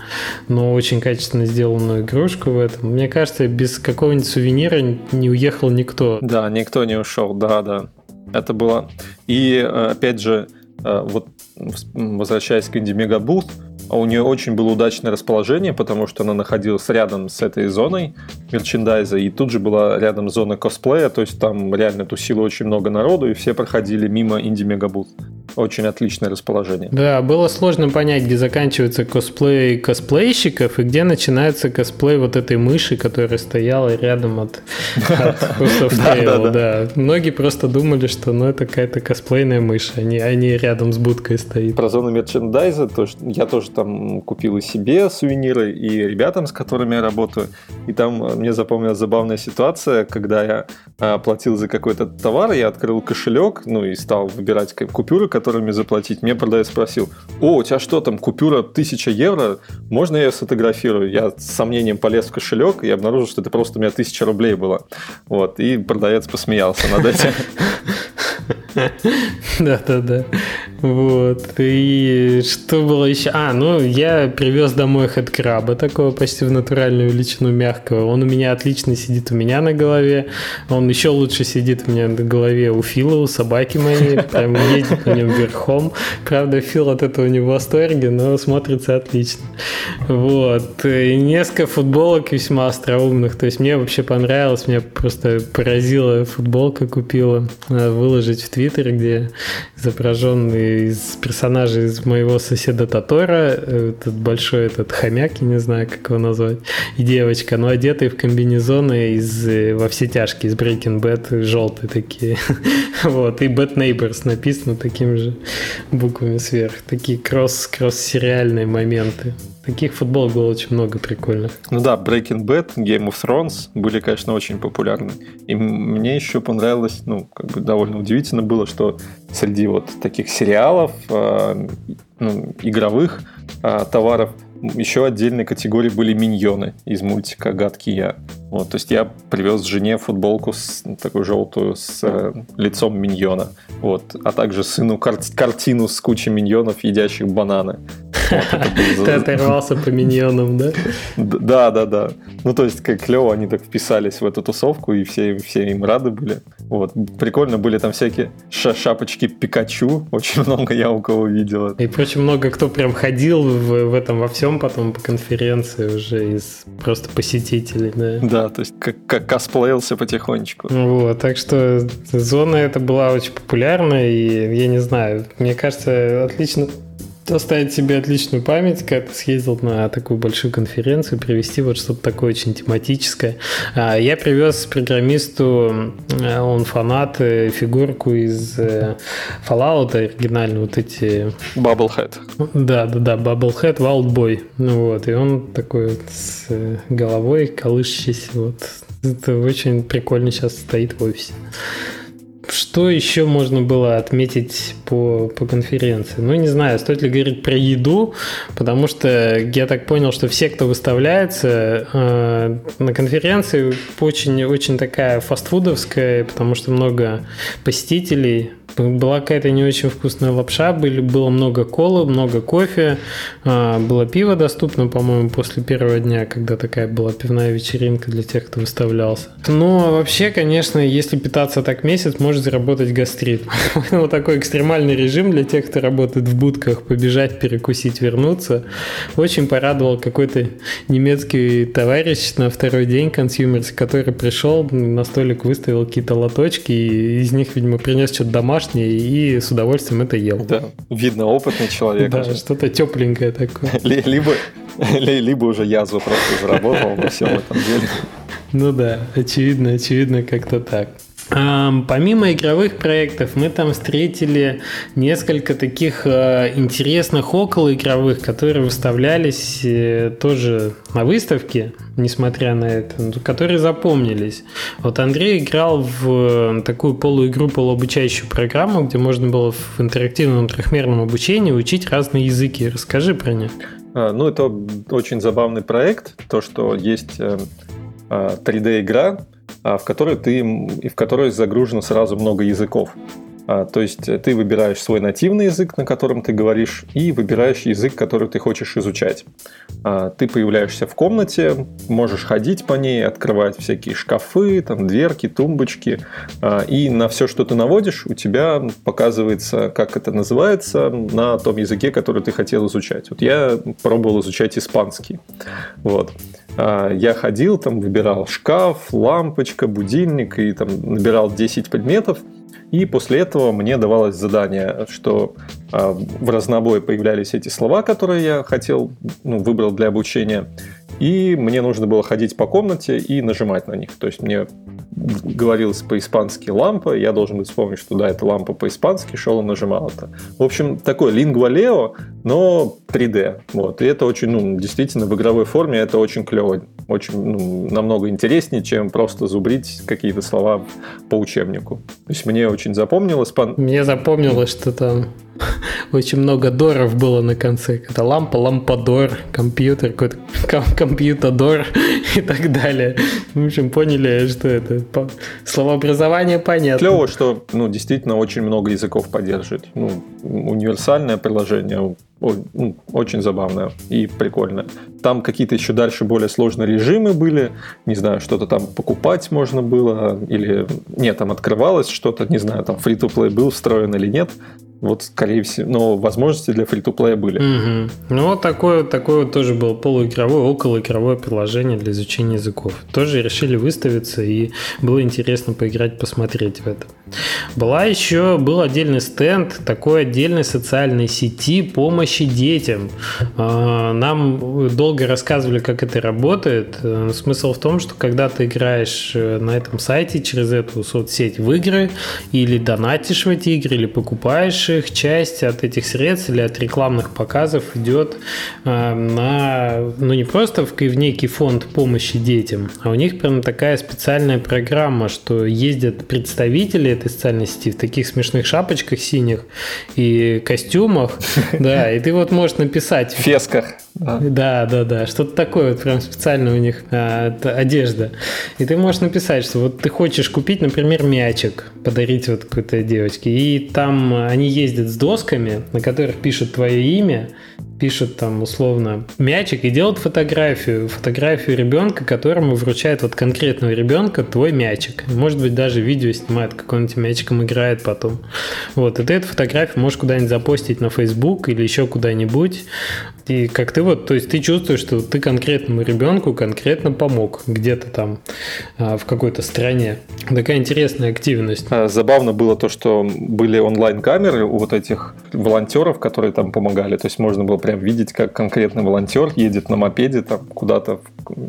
но очень качественно сделанную игрушку в этом. Мне кажется, без какого-нибудь сувенира не уехал никто. Да, никто не ушел, да-да. Это было... И, опять же, вот возвращаясь к Indie Megabooth, у нее очень было удачное расположение, потому что она находилась рядом с этой зоной мерчендайза, и тут же была рядом зона косплея, то есть там реально тусило очень много народу, и все проходили мимо Indie Megabooth. Очень отличное расположение. Да, было сложно понять, где заканчивается косплей косплейщиков, и где начинается косплей вот этой мыши, которая стояла рядом от House of Tail. Многие просто думали, что ну это какая-то косплейная мышь, а не рядом с будкой стоит. Про зону мерчендайза я тоже там купил и себе сувениры, и ребятам, с которыми я работаю. И там мне запомнилась забавная ситуация, когда я а, платил за какой-то товар, я открыл кошелек, ну и стал выбирать купюры, которыми заплатить. Мне продавец спросил: «О, у тебя что там, купюра тысяча евро? Можно я ее сфотографирую?» Я с сомнением полез в кошелек и обнаружил, что это просто у меня тысяча рублей было. Вот. И продавец посмеялся над этим. Да-да-да. Вот. И что было еще? А, ну, я привез домой хэдкраба, такого почти в натуральную величину, мягкого. Он у меня отлично сидит у меня на голове. Он еще лучше сидит у меня на голове у Фила, у собаки моей. Прям едет на нем верхом. Правда, Фил от этого не в восторге, но смотрится отлично. Вот. И несколько футболок весьма остроумных. То есть мне вообще понравилось. Меня просто поразила футболка, купила. Надо выложить в Твиттере, где изображен из персонажей из моего соседа Татора, этот большой этот хомяк, я не знаю, как его назвать, и девочка, но одетые в комбинезоны из во все тяжкие, из Breaking Bad, желтые такие. Вот. И Bad Neighbors написано такими же буквами сверху. Такие кросс, кросс-сериальные моменты. Таких футболок было очень много прикольных. Ну да, Breaking Bad, Game of Thrones были, конечно, очень популярны. И мне еще понравилось, ну, как бы довольно удивительно было, что среди вот таких сериалов, э, ну, игровых э, товаров, еще отдельной категории были миньоны из мультика «Гадкий я». Вот, то есть я привез жене футболку с, такую желтую с э, лицом миньона, вот, а также сыну кар- картину с кучей миньонов, едящих бананы. Ты оторвался по миньонам, да? Да, да, да. Ну, то есть, как клево они так вписались в эту тусовку, и все им рады были. Вот. Прикольно были там всякие шапочки Пикачу. Очень много я у кого видел. И причем много кто прям ходил в этом во всем потом по конференции уже из просто посетителей, да. Да, то есть, как косплеился потихонечку. Вот, так что зона эта была очень популярна, и я не знаю, мне кажется, отлично... оставить себе отличную память, когда ты съездил на такую большую конференцию, привезти вот что-то такое очень тематическое. Я привез программисту, он фанат, фигурку из Fallout оригинально, вот эти... Bubblehead. Да-да-да, Bubblehead, Wild Boy. Ну вот, и он такой вот с головой колышащийся, вот. Это очень прикольно сейчас стоит в офисе. Что еще можно было отметить по, по конференции? Ну, не знаю, стоит ли говорить про еду, потому что я так понял, что все, кто выставляется э, на конференции, очень-очень такая фастфудовская, потому что много посетителей. Была какая-то не очень вкусная лапша, были, было много колы, много кофе, э, было пиво доступно, по-моему, после первого дня, когда такая была пивная вечеринка для тех, кто выставлялся. Но вообще, конечно, если питаться так месяц, может заработать гастрит. Вот такой экстремальный режим для тех, кто работает в будках: побежать, перекусить, вернуться. Очень порадовал какой-то немецкий товарищ на второй день, консьюмерс, который пришел, на столик выставил какие-то лоточки, и из них, видимо, принес что-то домашнее, и с удовольствием это ел. Да, видно, опытный человек. Да, уже. Что-то тепленькое такое. Либо, либо уже язву просто заработал во всем этом деле. Ну да, очевидно, очевидно, как-то так. Помимо игровых проектов, мы там встретили несколько таких интересных околоигровых, которые выставлялись тоже на выставке, несмотря на это, которые запомнились. Вот Андрей играл в такую полуигру, полуобучающую программу, где можно было в интерактивном трехмерном обучении учить разные языки. Расскажи про них. Ну, это очень забавный проект, то, что есть три дэ-игра, в которой ты, и в которой загружено сразу много языков. А, то есть ты выбираешь свой нативный язык, на котором ты говоришь, и выбираешь язык, который ты хочешь изучать. А, ты появляешься в комнате, можешь ходить по ней, открывать всякие шкафы, там, дверки, тумбочки, а, и на все, что ты наводишь, у тебя показывается, как это называется, на том языке, который ты хотел изучать. Вот я пробовал изучать испанский. Вот. Я ходил, там, выбирал шкаф, лампочка, будильник и там набирал десять предметов. И после этого мне давалось задание, что в разнобой появлялись эти слова, которые я хотел, ну, выбрал для обучения. И мне нужно было ходить по комнате и нажимать на них. То есть мне говорилось по-испански «лампа», я должен был вспомнить, что да, это лампа по-испански, шел и нажимал это. В общем, такой лингва-лео, но три дэ. Вот. И это очень, ну, действительно, в игровой форме это очень клево. Очень, ну, намного интереснее, чем просто зубрить какие-то слова по учебнику. То есть мне очень запомнилось... По... Мне запомнилось, что там... Очень много доров было на конце. Это лампа, лампадор, компьютер, какой-то ком- компьютадор и так далее. В общем, поняли, что это. По... Словообразование понятно. Клево, что, ну, действительно очень много языков поддерживает. Ну, универсальное приложение, очень забавное и прикольное. Там какие-то еще дальше более сложные режимы были. Не знаю, что-то там покупать можно было. Или нет, там открывалось что-то. Не знаю, там фри-ту-плей был встроен или нет. Вот, скорее всего, но возможности для фри-ту-плея были. Угу. Ну, вот такое, такое тоже было полуигровое, околоигровое приложение для изучения языков. Тоже решили выставиться, и было интересно поиграть, посмотреть в это. Была еще, был отдельный стенд такой отдельной социальной сети помощи детям. Нам долго рассказывали, как это работает. Смысл в том, что когда ты играешь на этом сайте через эту соцсеть в игры, или донатишь в эти игры, или покупаешь, их часть от этих средств или от рекламных показов идет э, на, ну, не просто в, в некий фонд помощи детям, а у них прям такая специальная программа, что ездят представители этой социальной сети в таких смешных шапочках синих и костюмах, да, и ты вот можешь написать... В фесках. Да, да, да, что-то такое вот прям специально у них одежда. И ты можешь написать, что вот ты хочешь купить, например, мячик, подарить вот какой-то девочке, и там они ездят с досками, на которых пишут твое имя, пишут там условно мячик и делают фотографию, фотографию ребенка, которому вручает вот конкретного ребенка твой мячик. Может быть, даже видео снимают, как он этим мячиком играет потом. Вот, и ты эту фотографию можешь куда-нибудь запостить на Facebook или еще куда-нибудь. И как ты вот, то есть ты чувствуешь, что ты конкретному ребенку конкретно помог где-то там в какой-то стране. Такая интересная активность. Забавно было то, что были онлайн-камеры у вот этих волонтеров, которые там помогали. То есть можно было прям видеть, как конкретный волонтер едет на мопеде там куда-то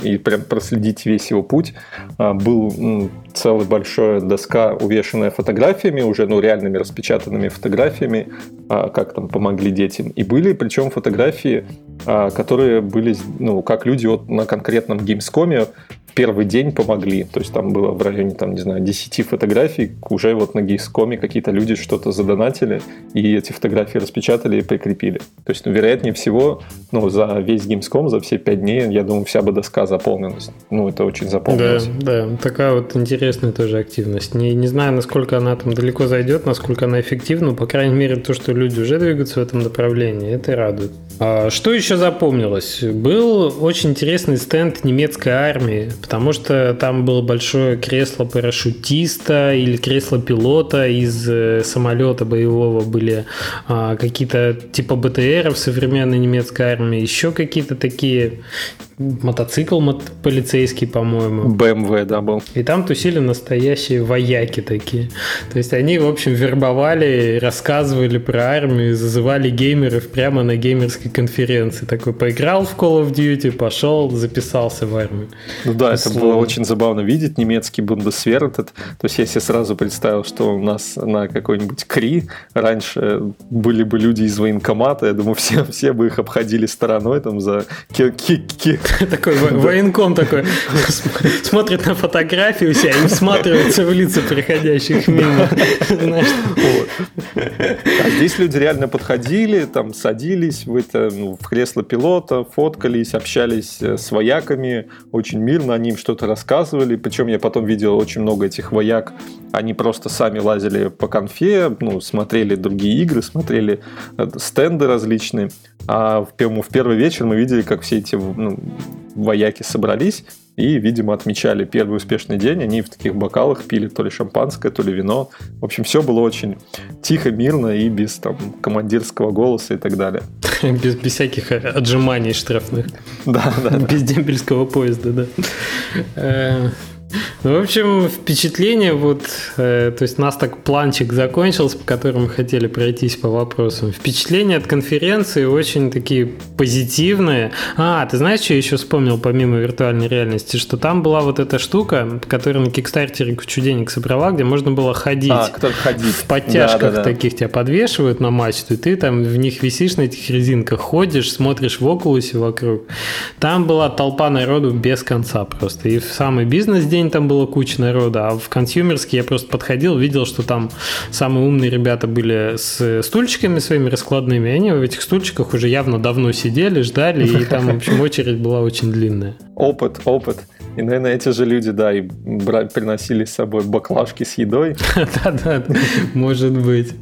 и прям проследить весь его путь. Был целая большая доска, увешанная фотографиями, уже, ну, реальными распечатанными фотографиями, как там помогли детям. И были, причем, фотографии, которые были, ну, как люди вот на конкретном Gamescom первый день помогли. То есть там было в районе, там, не знаю, десяти фотографий, уже вот на Gamescom какие-то люди что-то задонатили, и эти фотографии распечатали и прикрепили. То есть, ну, вероятнее всего, ну, за весь Gamescom, за все пять дней, я думаю, вся бы доска заполнилась. Ну, это очень заполнилось. Да, да, такая вот интересная тоже активность. Не, не знаю, насколько она там далеко зайдет, насколько она эффективна, по крайней мере, то, что люди уже двигаются в этом направлении, это радует. А что еще запомнилось? Был очень интересный стенд немецкой армии, потому что там было большое кресло парашютиста или кресло пилота из самолета боевого, были а, какие-то типа БТРов современной немецкой армии, еще какие-то такие мотоцикл мото- полицейский, по-моему. бэ эм вэ, да, был. И там тусили настоящие вояки такие. То есть они, в общем, вербовали, рассказывали про армию, зазывали геймеров прямо на геймерской конференции. Такой поиграл в Call of Duty, пошел, записался в армию. Ну да, условно. Это было очень забавно видеть, немецкий бундесвер этот. То есть я себе сразу представил, что у нас на какой-нибудь Кри раньше были бы люди из военкомата, я думаю, все, все бы их обходили стороной там за ки-ки-ки. Такой военком такой смотрит на фотографии у себя и всматривается в лица приходящих мимо. А здесь люди реально подходили, там садились в это, ну, в кресло пилота, фоткались, общались с вояками, очень мирно они им что-то рассказывали. Причем я потом видел очень много этих вояк, они просто сами лазили по конфе, ну, смотрели другие игры, смотрели стенды различные. А в первый вечер мы видели, как все эти, ну, вояки собрались и, видимо, отмечали первый успешный день. Они в таких бокалах пили то ли шампанское, то ли вино. В общем, все было очень тихо, мирно и без там командирского голоса и так далее. Без, без всяких отжиманий штрафных. Да, да. Без дембельского поезда, да. Ну, в общем, впечатление, вот, э, то есть у нас так планчик закончился, по которому мы хотели пройтись по вопросам. Впечатления от конференции очень такие позитивные. А, ты знаешь, что я еще вспомнил помимо виртуальной реальности? Что там была вот эта штука, которая на Кикстартере кучу денег собрала, где можно было ходить. А, кто ходить. В подтяжках, да, да, да. Таких тебя подвешивают на мачту, и ты там в них висишь, на этих резинках, ходишь, смотришь в Окулусе вокруг. Там была толпа народу без конца просто. И в самый бизнес-день там было куча народа, а в консюмерске я просто подходил, видел, что там самые умные ребята были с стульчиками своими раскладными, они в этих стульчиках уже явно давно сидели, ждали, и там, в общем, очередь была очень длинная. Опыт, опыт. И, наверное, эти же люди, да, и бра- приносили с собой баклажки с едой. Да-да, может быть.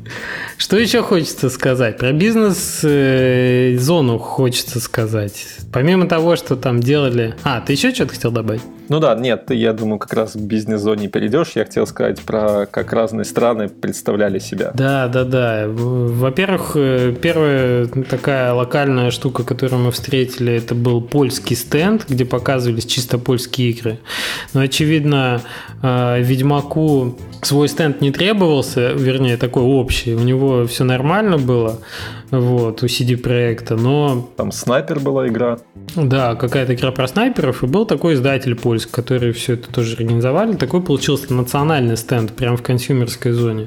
Что еще хочется сказать? Про бизнес-зону хочется сказать. Помимо того, что там делали... А, ты еще что-то хотел добавить? Ну да, нет, я думаю, как раз к бизнес-зоне перейдешь. Я хотел сказать про как разные страны представляли себя. Да-да-да. Во-первых, первая такая локальная штука, которую мы встретили, это был польский стенд, где показывались чисто польские игры. Но, очевидно, Ведьмаку свой стенд не требовался, вернее, такой общий. У него все нормально было, вот, у си ди проекта, но... Там снайпер была игра. Да, какая-то игра про снайперов, и был такой издатель польский, который все это тоже организовали. Такой получился национальный стенд прямо в консюмерской зоне.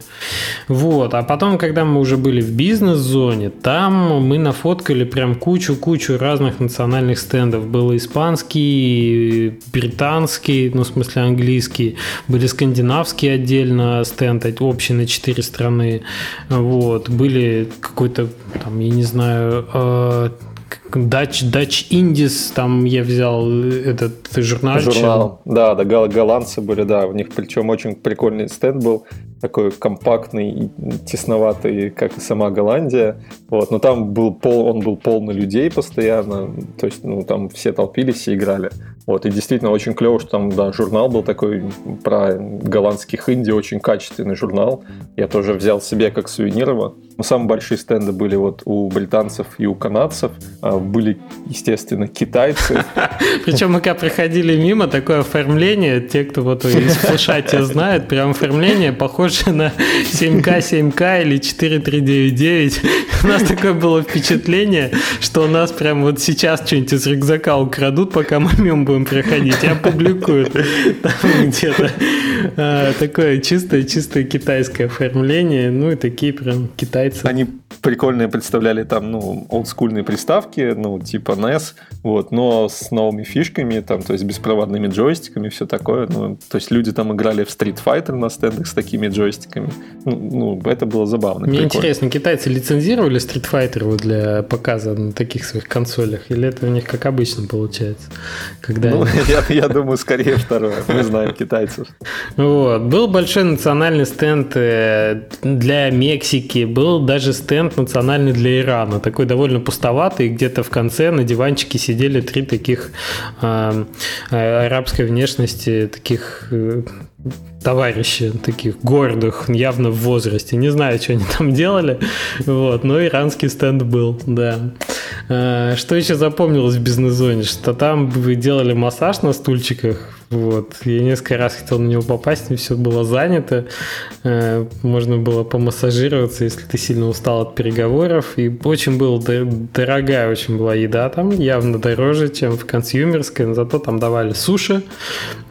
Вот, а потом, когда мы уже были в бизнес-зоне, там мы нафоткали прям кучу-кучу разных национальных стендов. Было испанский, британский, ну, в смысле английский, были скандинавские отдельно стенд, общий на четыре страны, вот, были какой-то, там, я не знаю, э- Dutch, Dutch Indies, там я взял этот журнальчик. Журнал, да, да, гол- голландцы были, да, у них причем очень прикольный стенд был, такой компактный и тесноватый, как и сама Голландия, вот, но там был пол, он был полный людей постоянно, то есть, ну, там все толпились и играли, вот, и действительно очень клево, что там, да, журнал был такой про голландских инди, очень качественный журнал, я тоже взял себе как сувенир его. Но самые большие стенды были вот у британцев и у канадцев. Были, естественно, китайцы. Причем мы когда проходили мимо, такое оформление, те, кто вот из флеша тебя знают, прям оформление похоже на семь ка, семь ка или четыре три девять девять. У нас такое было впечатление, что у нас прям вот сейчас что-нибудь из рюкзака украдут, пока мы мимо будем проходить, и опубликуют там где-то. А, такое чистое-чистое китайское оформление, ну и такие прям китайцы. Они прикольные представляли там, ну, олдскульные приставки, ну, типа нэс, вот, но с новыми фишками, там, то есть беспроводными джойстиками, все такое, ну, то есть люди там играли в Street Fighter на стендах с такими джойстиками, ну, ну это было забавно. Мне прикольно. Интересно, китайцы лицензировали Street Fighter для показа на таких своих консолях, или это у них как обычно получается? Когда ну, они... я, я думаю, скорее второе, мы знаем китайцев. Вот. Был большой национальный стенд для Мексики, был даже стенд национальный для Ирана, такой довольно пустоватый, где-то в конце на диванчике сидели три таких э, арабской внешности, таких... Э, товарищи таких гордых, явно в возрасте. Не знаю, что они там делали, вот, но иранский стенд был, да. Что еще запомнилось в бизнес-зоне? Что там вы делали массаж на стульчиках. Вот. Я несколько раз хотел на него попасть, но все было занято. Можно было помассажироваться, если ты сильно устал от переговоров. И очень была дорогая очень была еда там, явно дороже, чем в консюмерской, но зато там давали суши.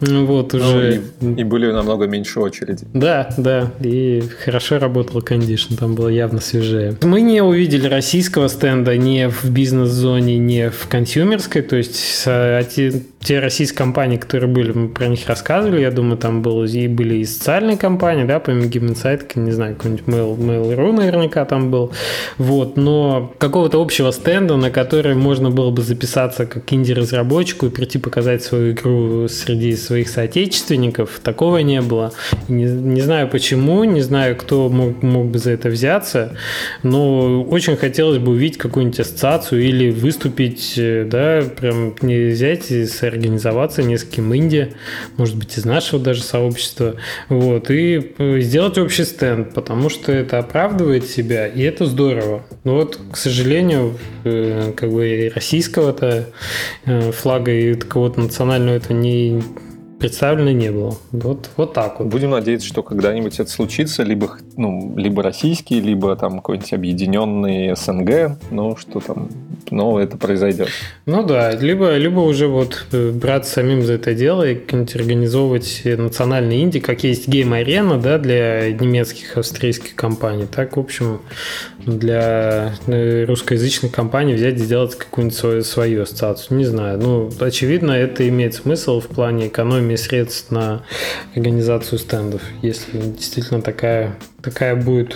Вот, уже... ну, и, и были намного меньше очереди. Да, да. И хорошо работал кондишн, там было явно свежее. Мы не увидели российского стенда ни в бизнес-зоне, ни в консюмерской. То есть те российские компании, которые были, мы про них рассказывали, я думаю, там было, и были и социальные компании, да, помимо Game Insight, не знаю, какой-нибудь Mail, Mail.ru наверняка там был, вот, но какого-то общего стенда, на который можно было бы записаться как инди-разработчику и прийти показать свою игру среди своих соотечественников, такого не было. Не, не знаю почему, не знаю, кто мог, мог бы за это взяться, но очень хотелось бы увидеть какую-нибудь ассоциацию или выступить, да, прям не взять и соорганизоваться нескольким инди, может быть, из нашего даже сообщества, вот, и сделать общий стенд, потому что это оправдывает себя, и это здорово. Но вот, к сожалению, как бы российского-то флага и какого-то национального это не представлено не было. Вот, вот так вот. Будем надеяться, что когда-нибудь это случится, либо, ну, либо российский, либо там какой-нибудь объединенный СНГ, но что там, но это произойдет. Ну да, либо, либо уже вот браться самим за это дело и как-нибудь организовывать национальный инди, как есть Game Arena, да, для немецких, австрийских компаний. Так, в общем, для русскоязычных компаний взять и сделать какую-нибудь свою, свою ассоциацию. Не знаю, ну, очевидно, это имеет смысл в плане экономии средств на организацию стендов. Если действительно такая, такая будет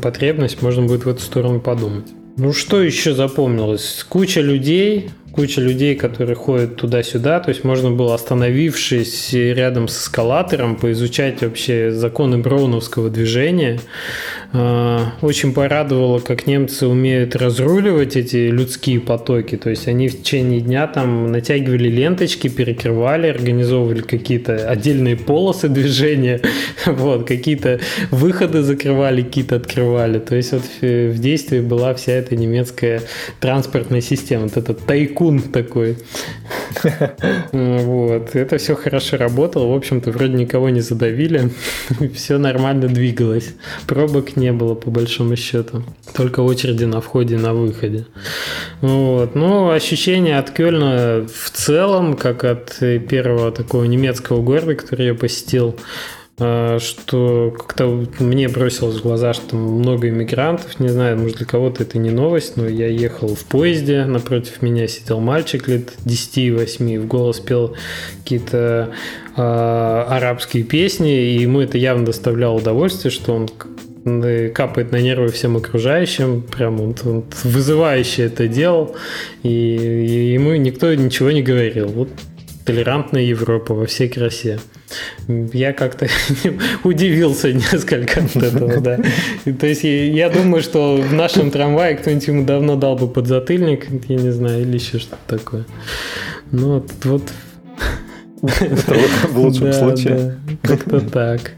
потребность, можно будет в эту сторону подумать. Ну, что еще запомнилось? Куча людей... куча людей, которые ходят туда-сюда, то есть можно было, остановившись рядом с эскалатором, поизучать вообще законы броуновского движения. Очень порадовало, как немцы умеют разруливать эти людские потоки, то есть они в течение дня там натягивали ленточки, перекрывали, организовывали какие-то отдельные полосы движения, вот, какие-то выходы закрывали, какие-то открывали, то есть вот в действии была вся эта немецкая транспортная система, вот этот тайкун такой. Вот. Это все хорошо работало. В общем-то, вроде никого не задавили. Все нормально двигалось. Пробок не было, по большому счету. Только очереди на входе и на выходе. Вот. Ну, ощущение от Кёльна в целом, как от первого такого немецкого города, который я посетил, что как-то мне бросилось в глаза, что много иммигрантов, не знаю, может, для кого-то это не новость, но я ехал в поезде, напротив меня сидел мальчик лет десять-восемь, в голос пел какие-то э, арабские песни, и ему это явно доставляло удовольствие, что он капает на нервы всем окружающим, прям он, он вызывающе это делал, и, и ему никто ничего не говорил. Вот толерантная Европа во всей красе. Я как-то удивился несколько от этого, да. То есть я думаю, что в нашем трамвае кто-нибудь ему давно дал бы подзатыльник, я не знаю, или еще что-то такое. Ну вот, вот. В лучшем случае. Как-то так.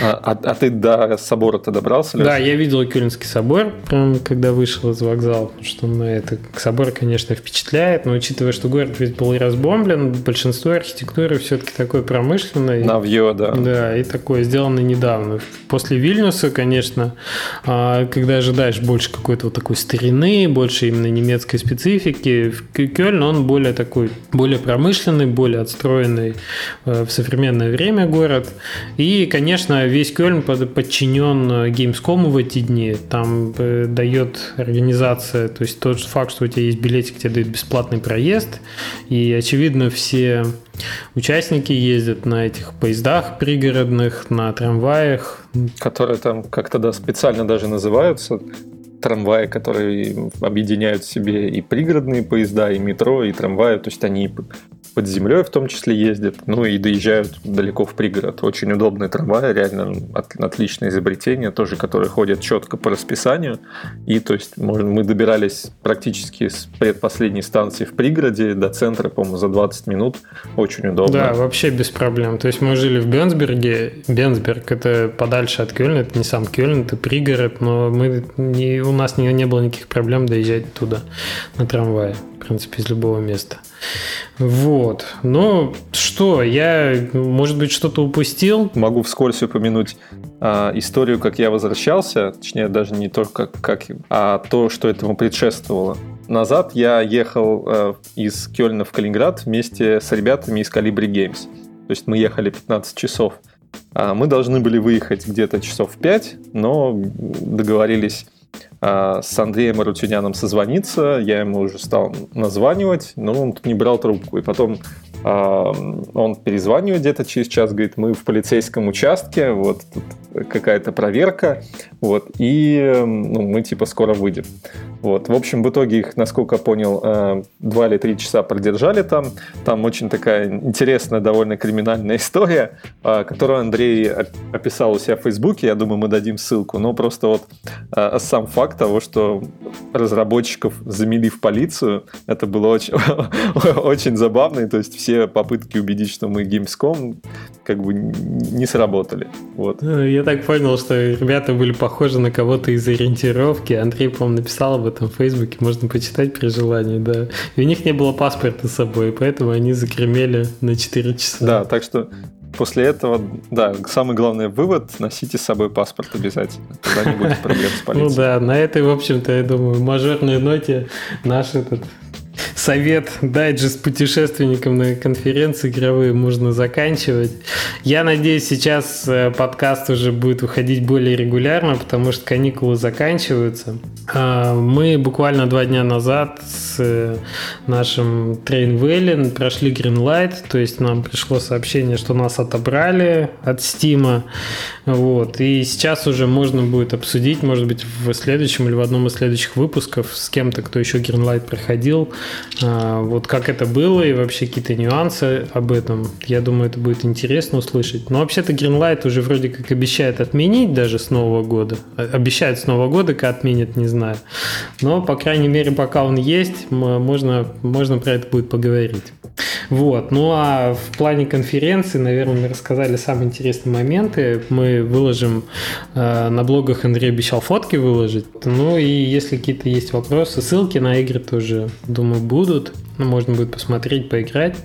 А ты до собора-то добрался? Да, я видел Кёльнский собор, прям когда вышел из вокзала, потому что ну, это собор, конечно, впечатляет, но учитывая, что город ведь был и разбомблен, большинство архитектуры все-таки такое промышленное. Навье, да. Да, и такое сделано недавно. После Вильнюса, конечно, когда ожидаешь больше какой-то вот такой старины, больше именно немецкой специфики, Кёльн, он более такой, более промышленный, более отстроенный в современное время город. И, конечно, весь Кёльн подчинен Gamescom в эти дни. Там э, дает организация, то есть тот факт, что у тебя есть билетик, тебе дают бесплатный проезд. И, очевидно, все участники ездят на этих поездах пригородных, на трамваях. Которые там как-то да, специально даже называются. Трамваи, которые объединяют в себе и пригородные поезда, и метро, и трамваи. То есть они под землей в том числе ездят, ну и доезжают далеко в пригород. Очень удобная трамвай, реально от, отличное изобретение, тоже, которое ходит четко по расписанию. И то есть мы, мы добирались практически с предпоследней станции в пригороде до центра, по-моему, за двадцать минут. Очень удобно. Да, вообще без проблем. То есть мы жили в Бенсберге. Бенсберг — это подальше от Кёльна, это не сам Кёльн, это пригород, но мы не, у нас не, не было никаких проблем доезжать туда на трамвае, в принципе, из любого места. Вот. Ну, что, я, может быть, что-то упустил? Могу вскользь упомянуть а, историю, как я возвращался, точнее, даже не только как, а то, что этому предшествовало. Назад я ехал а, из Кёльна в Калининград вместе с ребятами из Calibri Games. То есть мы ехали пятнадцать часов. А, мы должны были выехать где-то часов в пять, но договорились с Андреем Арутюняном созвониться, я ему уже стал названивать, но он не брал трубку. И потом э, он перезванивает где-то через час, говорит, мы в полицейском участке, вот тут какая-то проверка, вот, и ну, мы типа скоро выйдем. Вот. В общем, в итоге их, насколько я понял, э, два или три часа продержали там. Там очень такая интересная, довольно криминальная история, э, которую Андрей описал у себя в Фейсбуке, я думаю, мы дадим ссылку, но просто вот э, сам факт того, что разработчиков замели в полицию, это было очень, очень забавно, и, то есть все попытки убедить, что мы Gamescom, как бы не сработали. Вот. Я так понял, что ребята были похожи на кого-то из ориентировки, Андрей, по-моему, написал об этом в Фейсбуке, можно почитать при желании, да. И у них не было паспорта с собой, поэтому они закремели на четыре часа. Да, так что после этого, да, самый главный вывод – носите с собой паспорт обязательно. Тогда не будет проблем с полицией. Ну да, на этой, в общем-то, я думаю, мажорной ноте наш этот совет дайджест путешественникам на конференции игровые можно заканчивать. Я надеюсь, сейчас подкаст уже будет выходить более регулярно, потому что каникулы заканчиваются. Мы буквально два дня назад с нашим Train Valley прошли Greenlight, то есть нам пришло сообщение, что нас отобрали от Steam. Вот. И сейчас уже можно будет обсудить, может быть, в следующем или в одном из следующих выпусков с кем-то, кто еще Greenlight проходил, вот как это было и вообще какие-то нюансы об этом. Я думаю, это будет интересно услышать. Но вообще-то Greenlight уже вроде как обещает отменить даже с Нового года. Обещают с Нового года, как отменят, не знаю. Но, по крайней мере, пока он есть, можно, можно про это будет поговорить. Вот. Ну а в плане конференции, наверное, мы рассказали самые интересные моменты. Мы выложим э, на блогах, Андрей обещал фотки выложить. Ну и если какие-то есть вопросы, ссылки на игры тоже, думаю, будут. Ну, можно будет посмотреть, поиграть.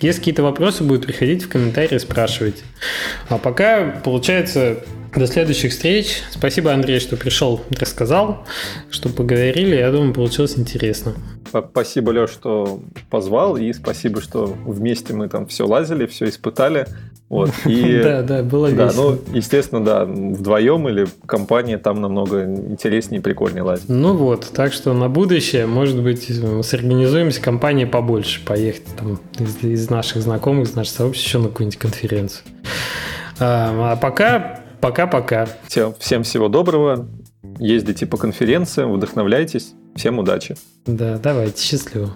Если какие-то вопросы будут, приходить в комментарии, спрашивайте. А пока, получается, до следующих встреч. Спасибо, Андрей, что пришел, рассказал, что поговорили. Я думаю, получилось интересно. Спасибо, Лёш, что позвал, и спасибо, что вместе мы там все лазили, все испытали. Вот. И, да, да, было да, весело. Ну, естественно, да, вдвоем или в компании там намного интереснее и прикольнее лазить. Ну вот, так что на будущее, может быть, сорганизуемся, компания побольше, поехать там из, из наших знакомых, из наших сообществ еще на какую-нибудь конференцию. А, а пока, пока-пока. Всем, всем всего доброго, ездите по конференциям, вдохновляйтесь, всем удачи. Да, давайте, счастливо.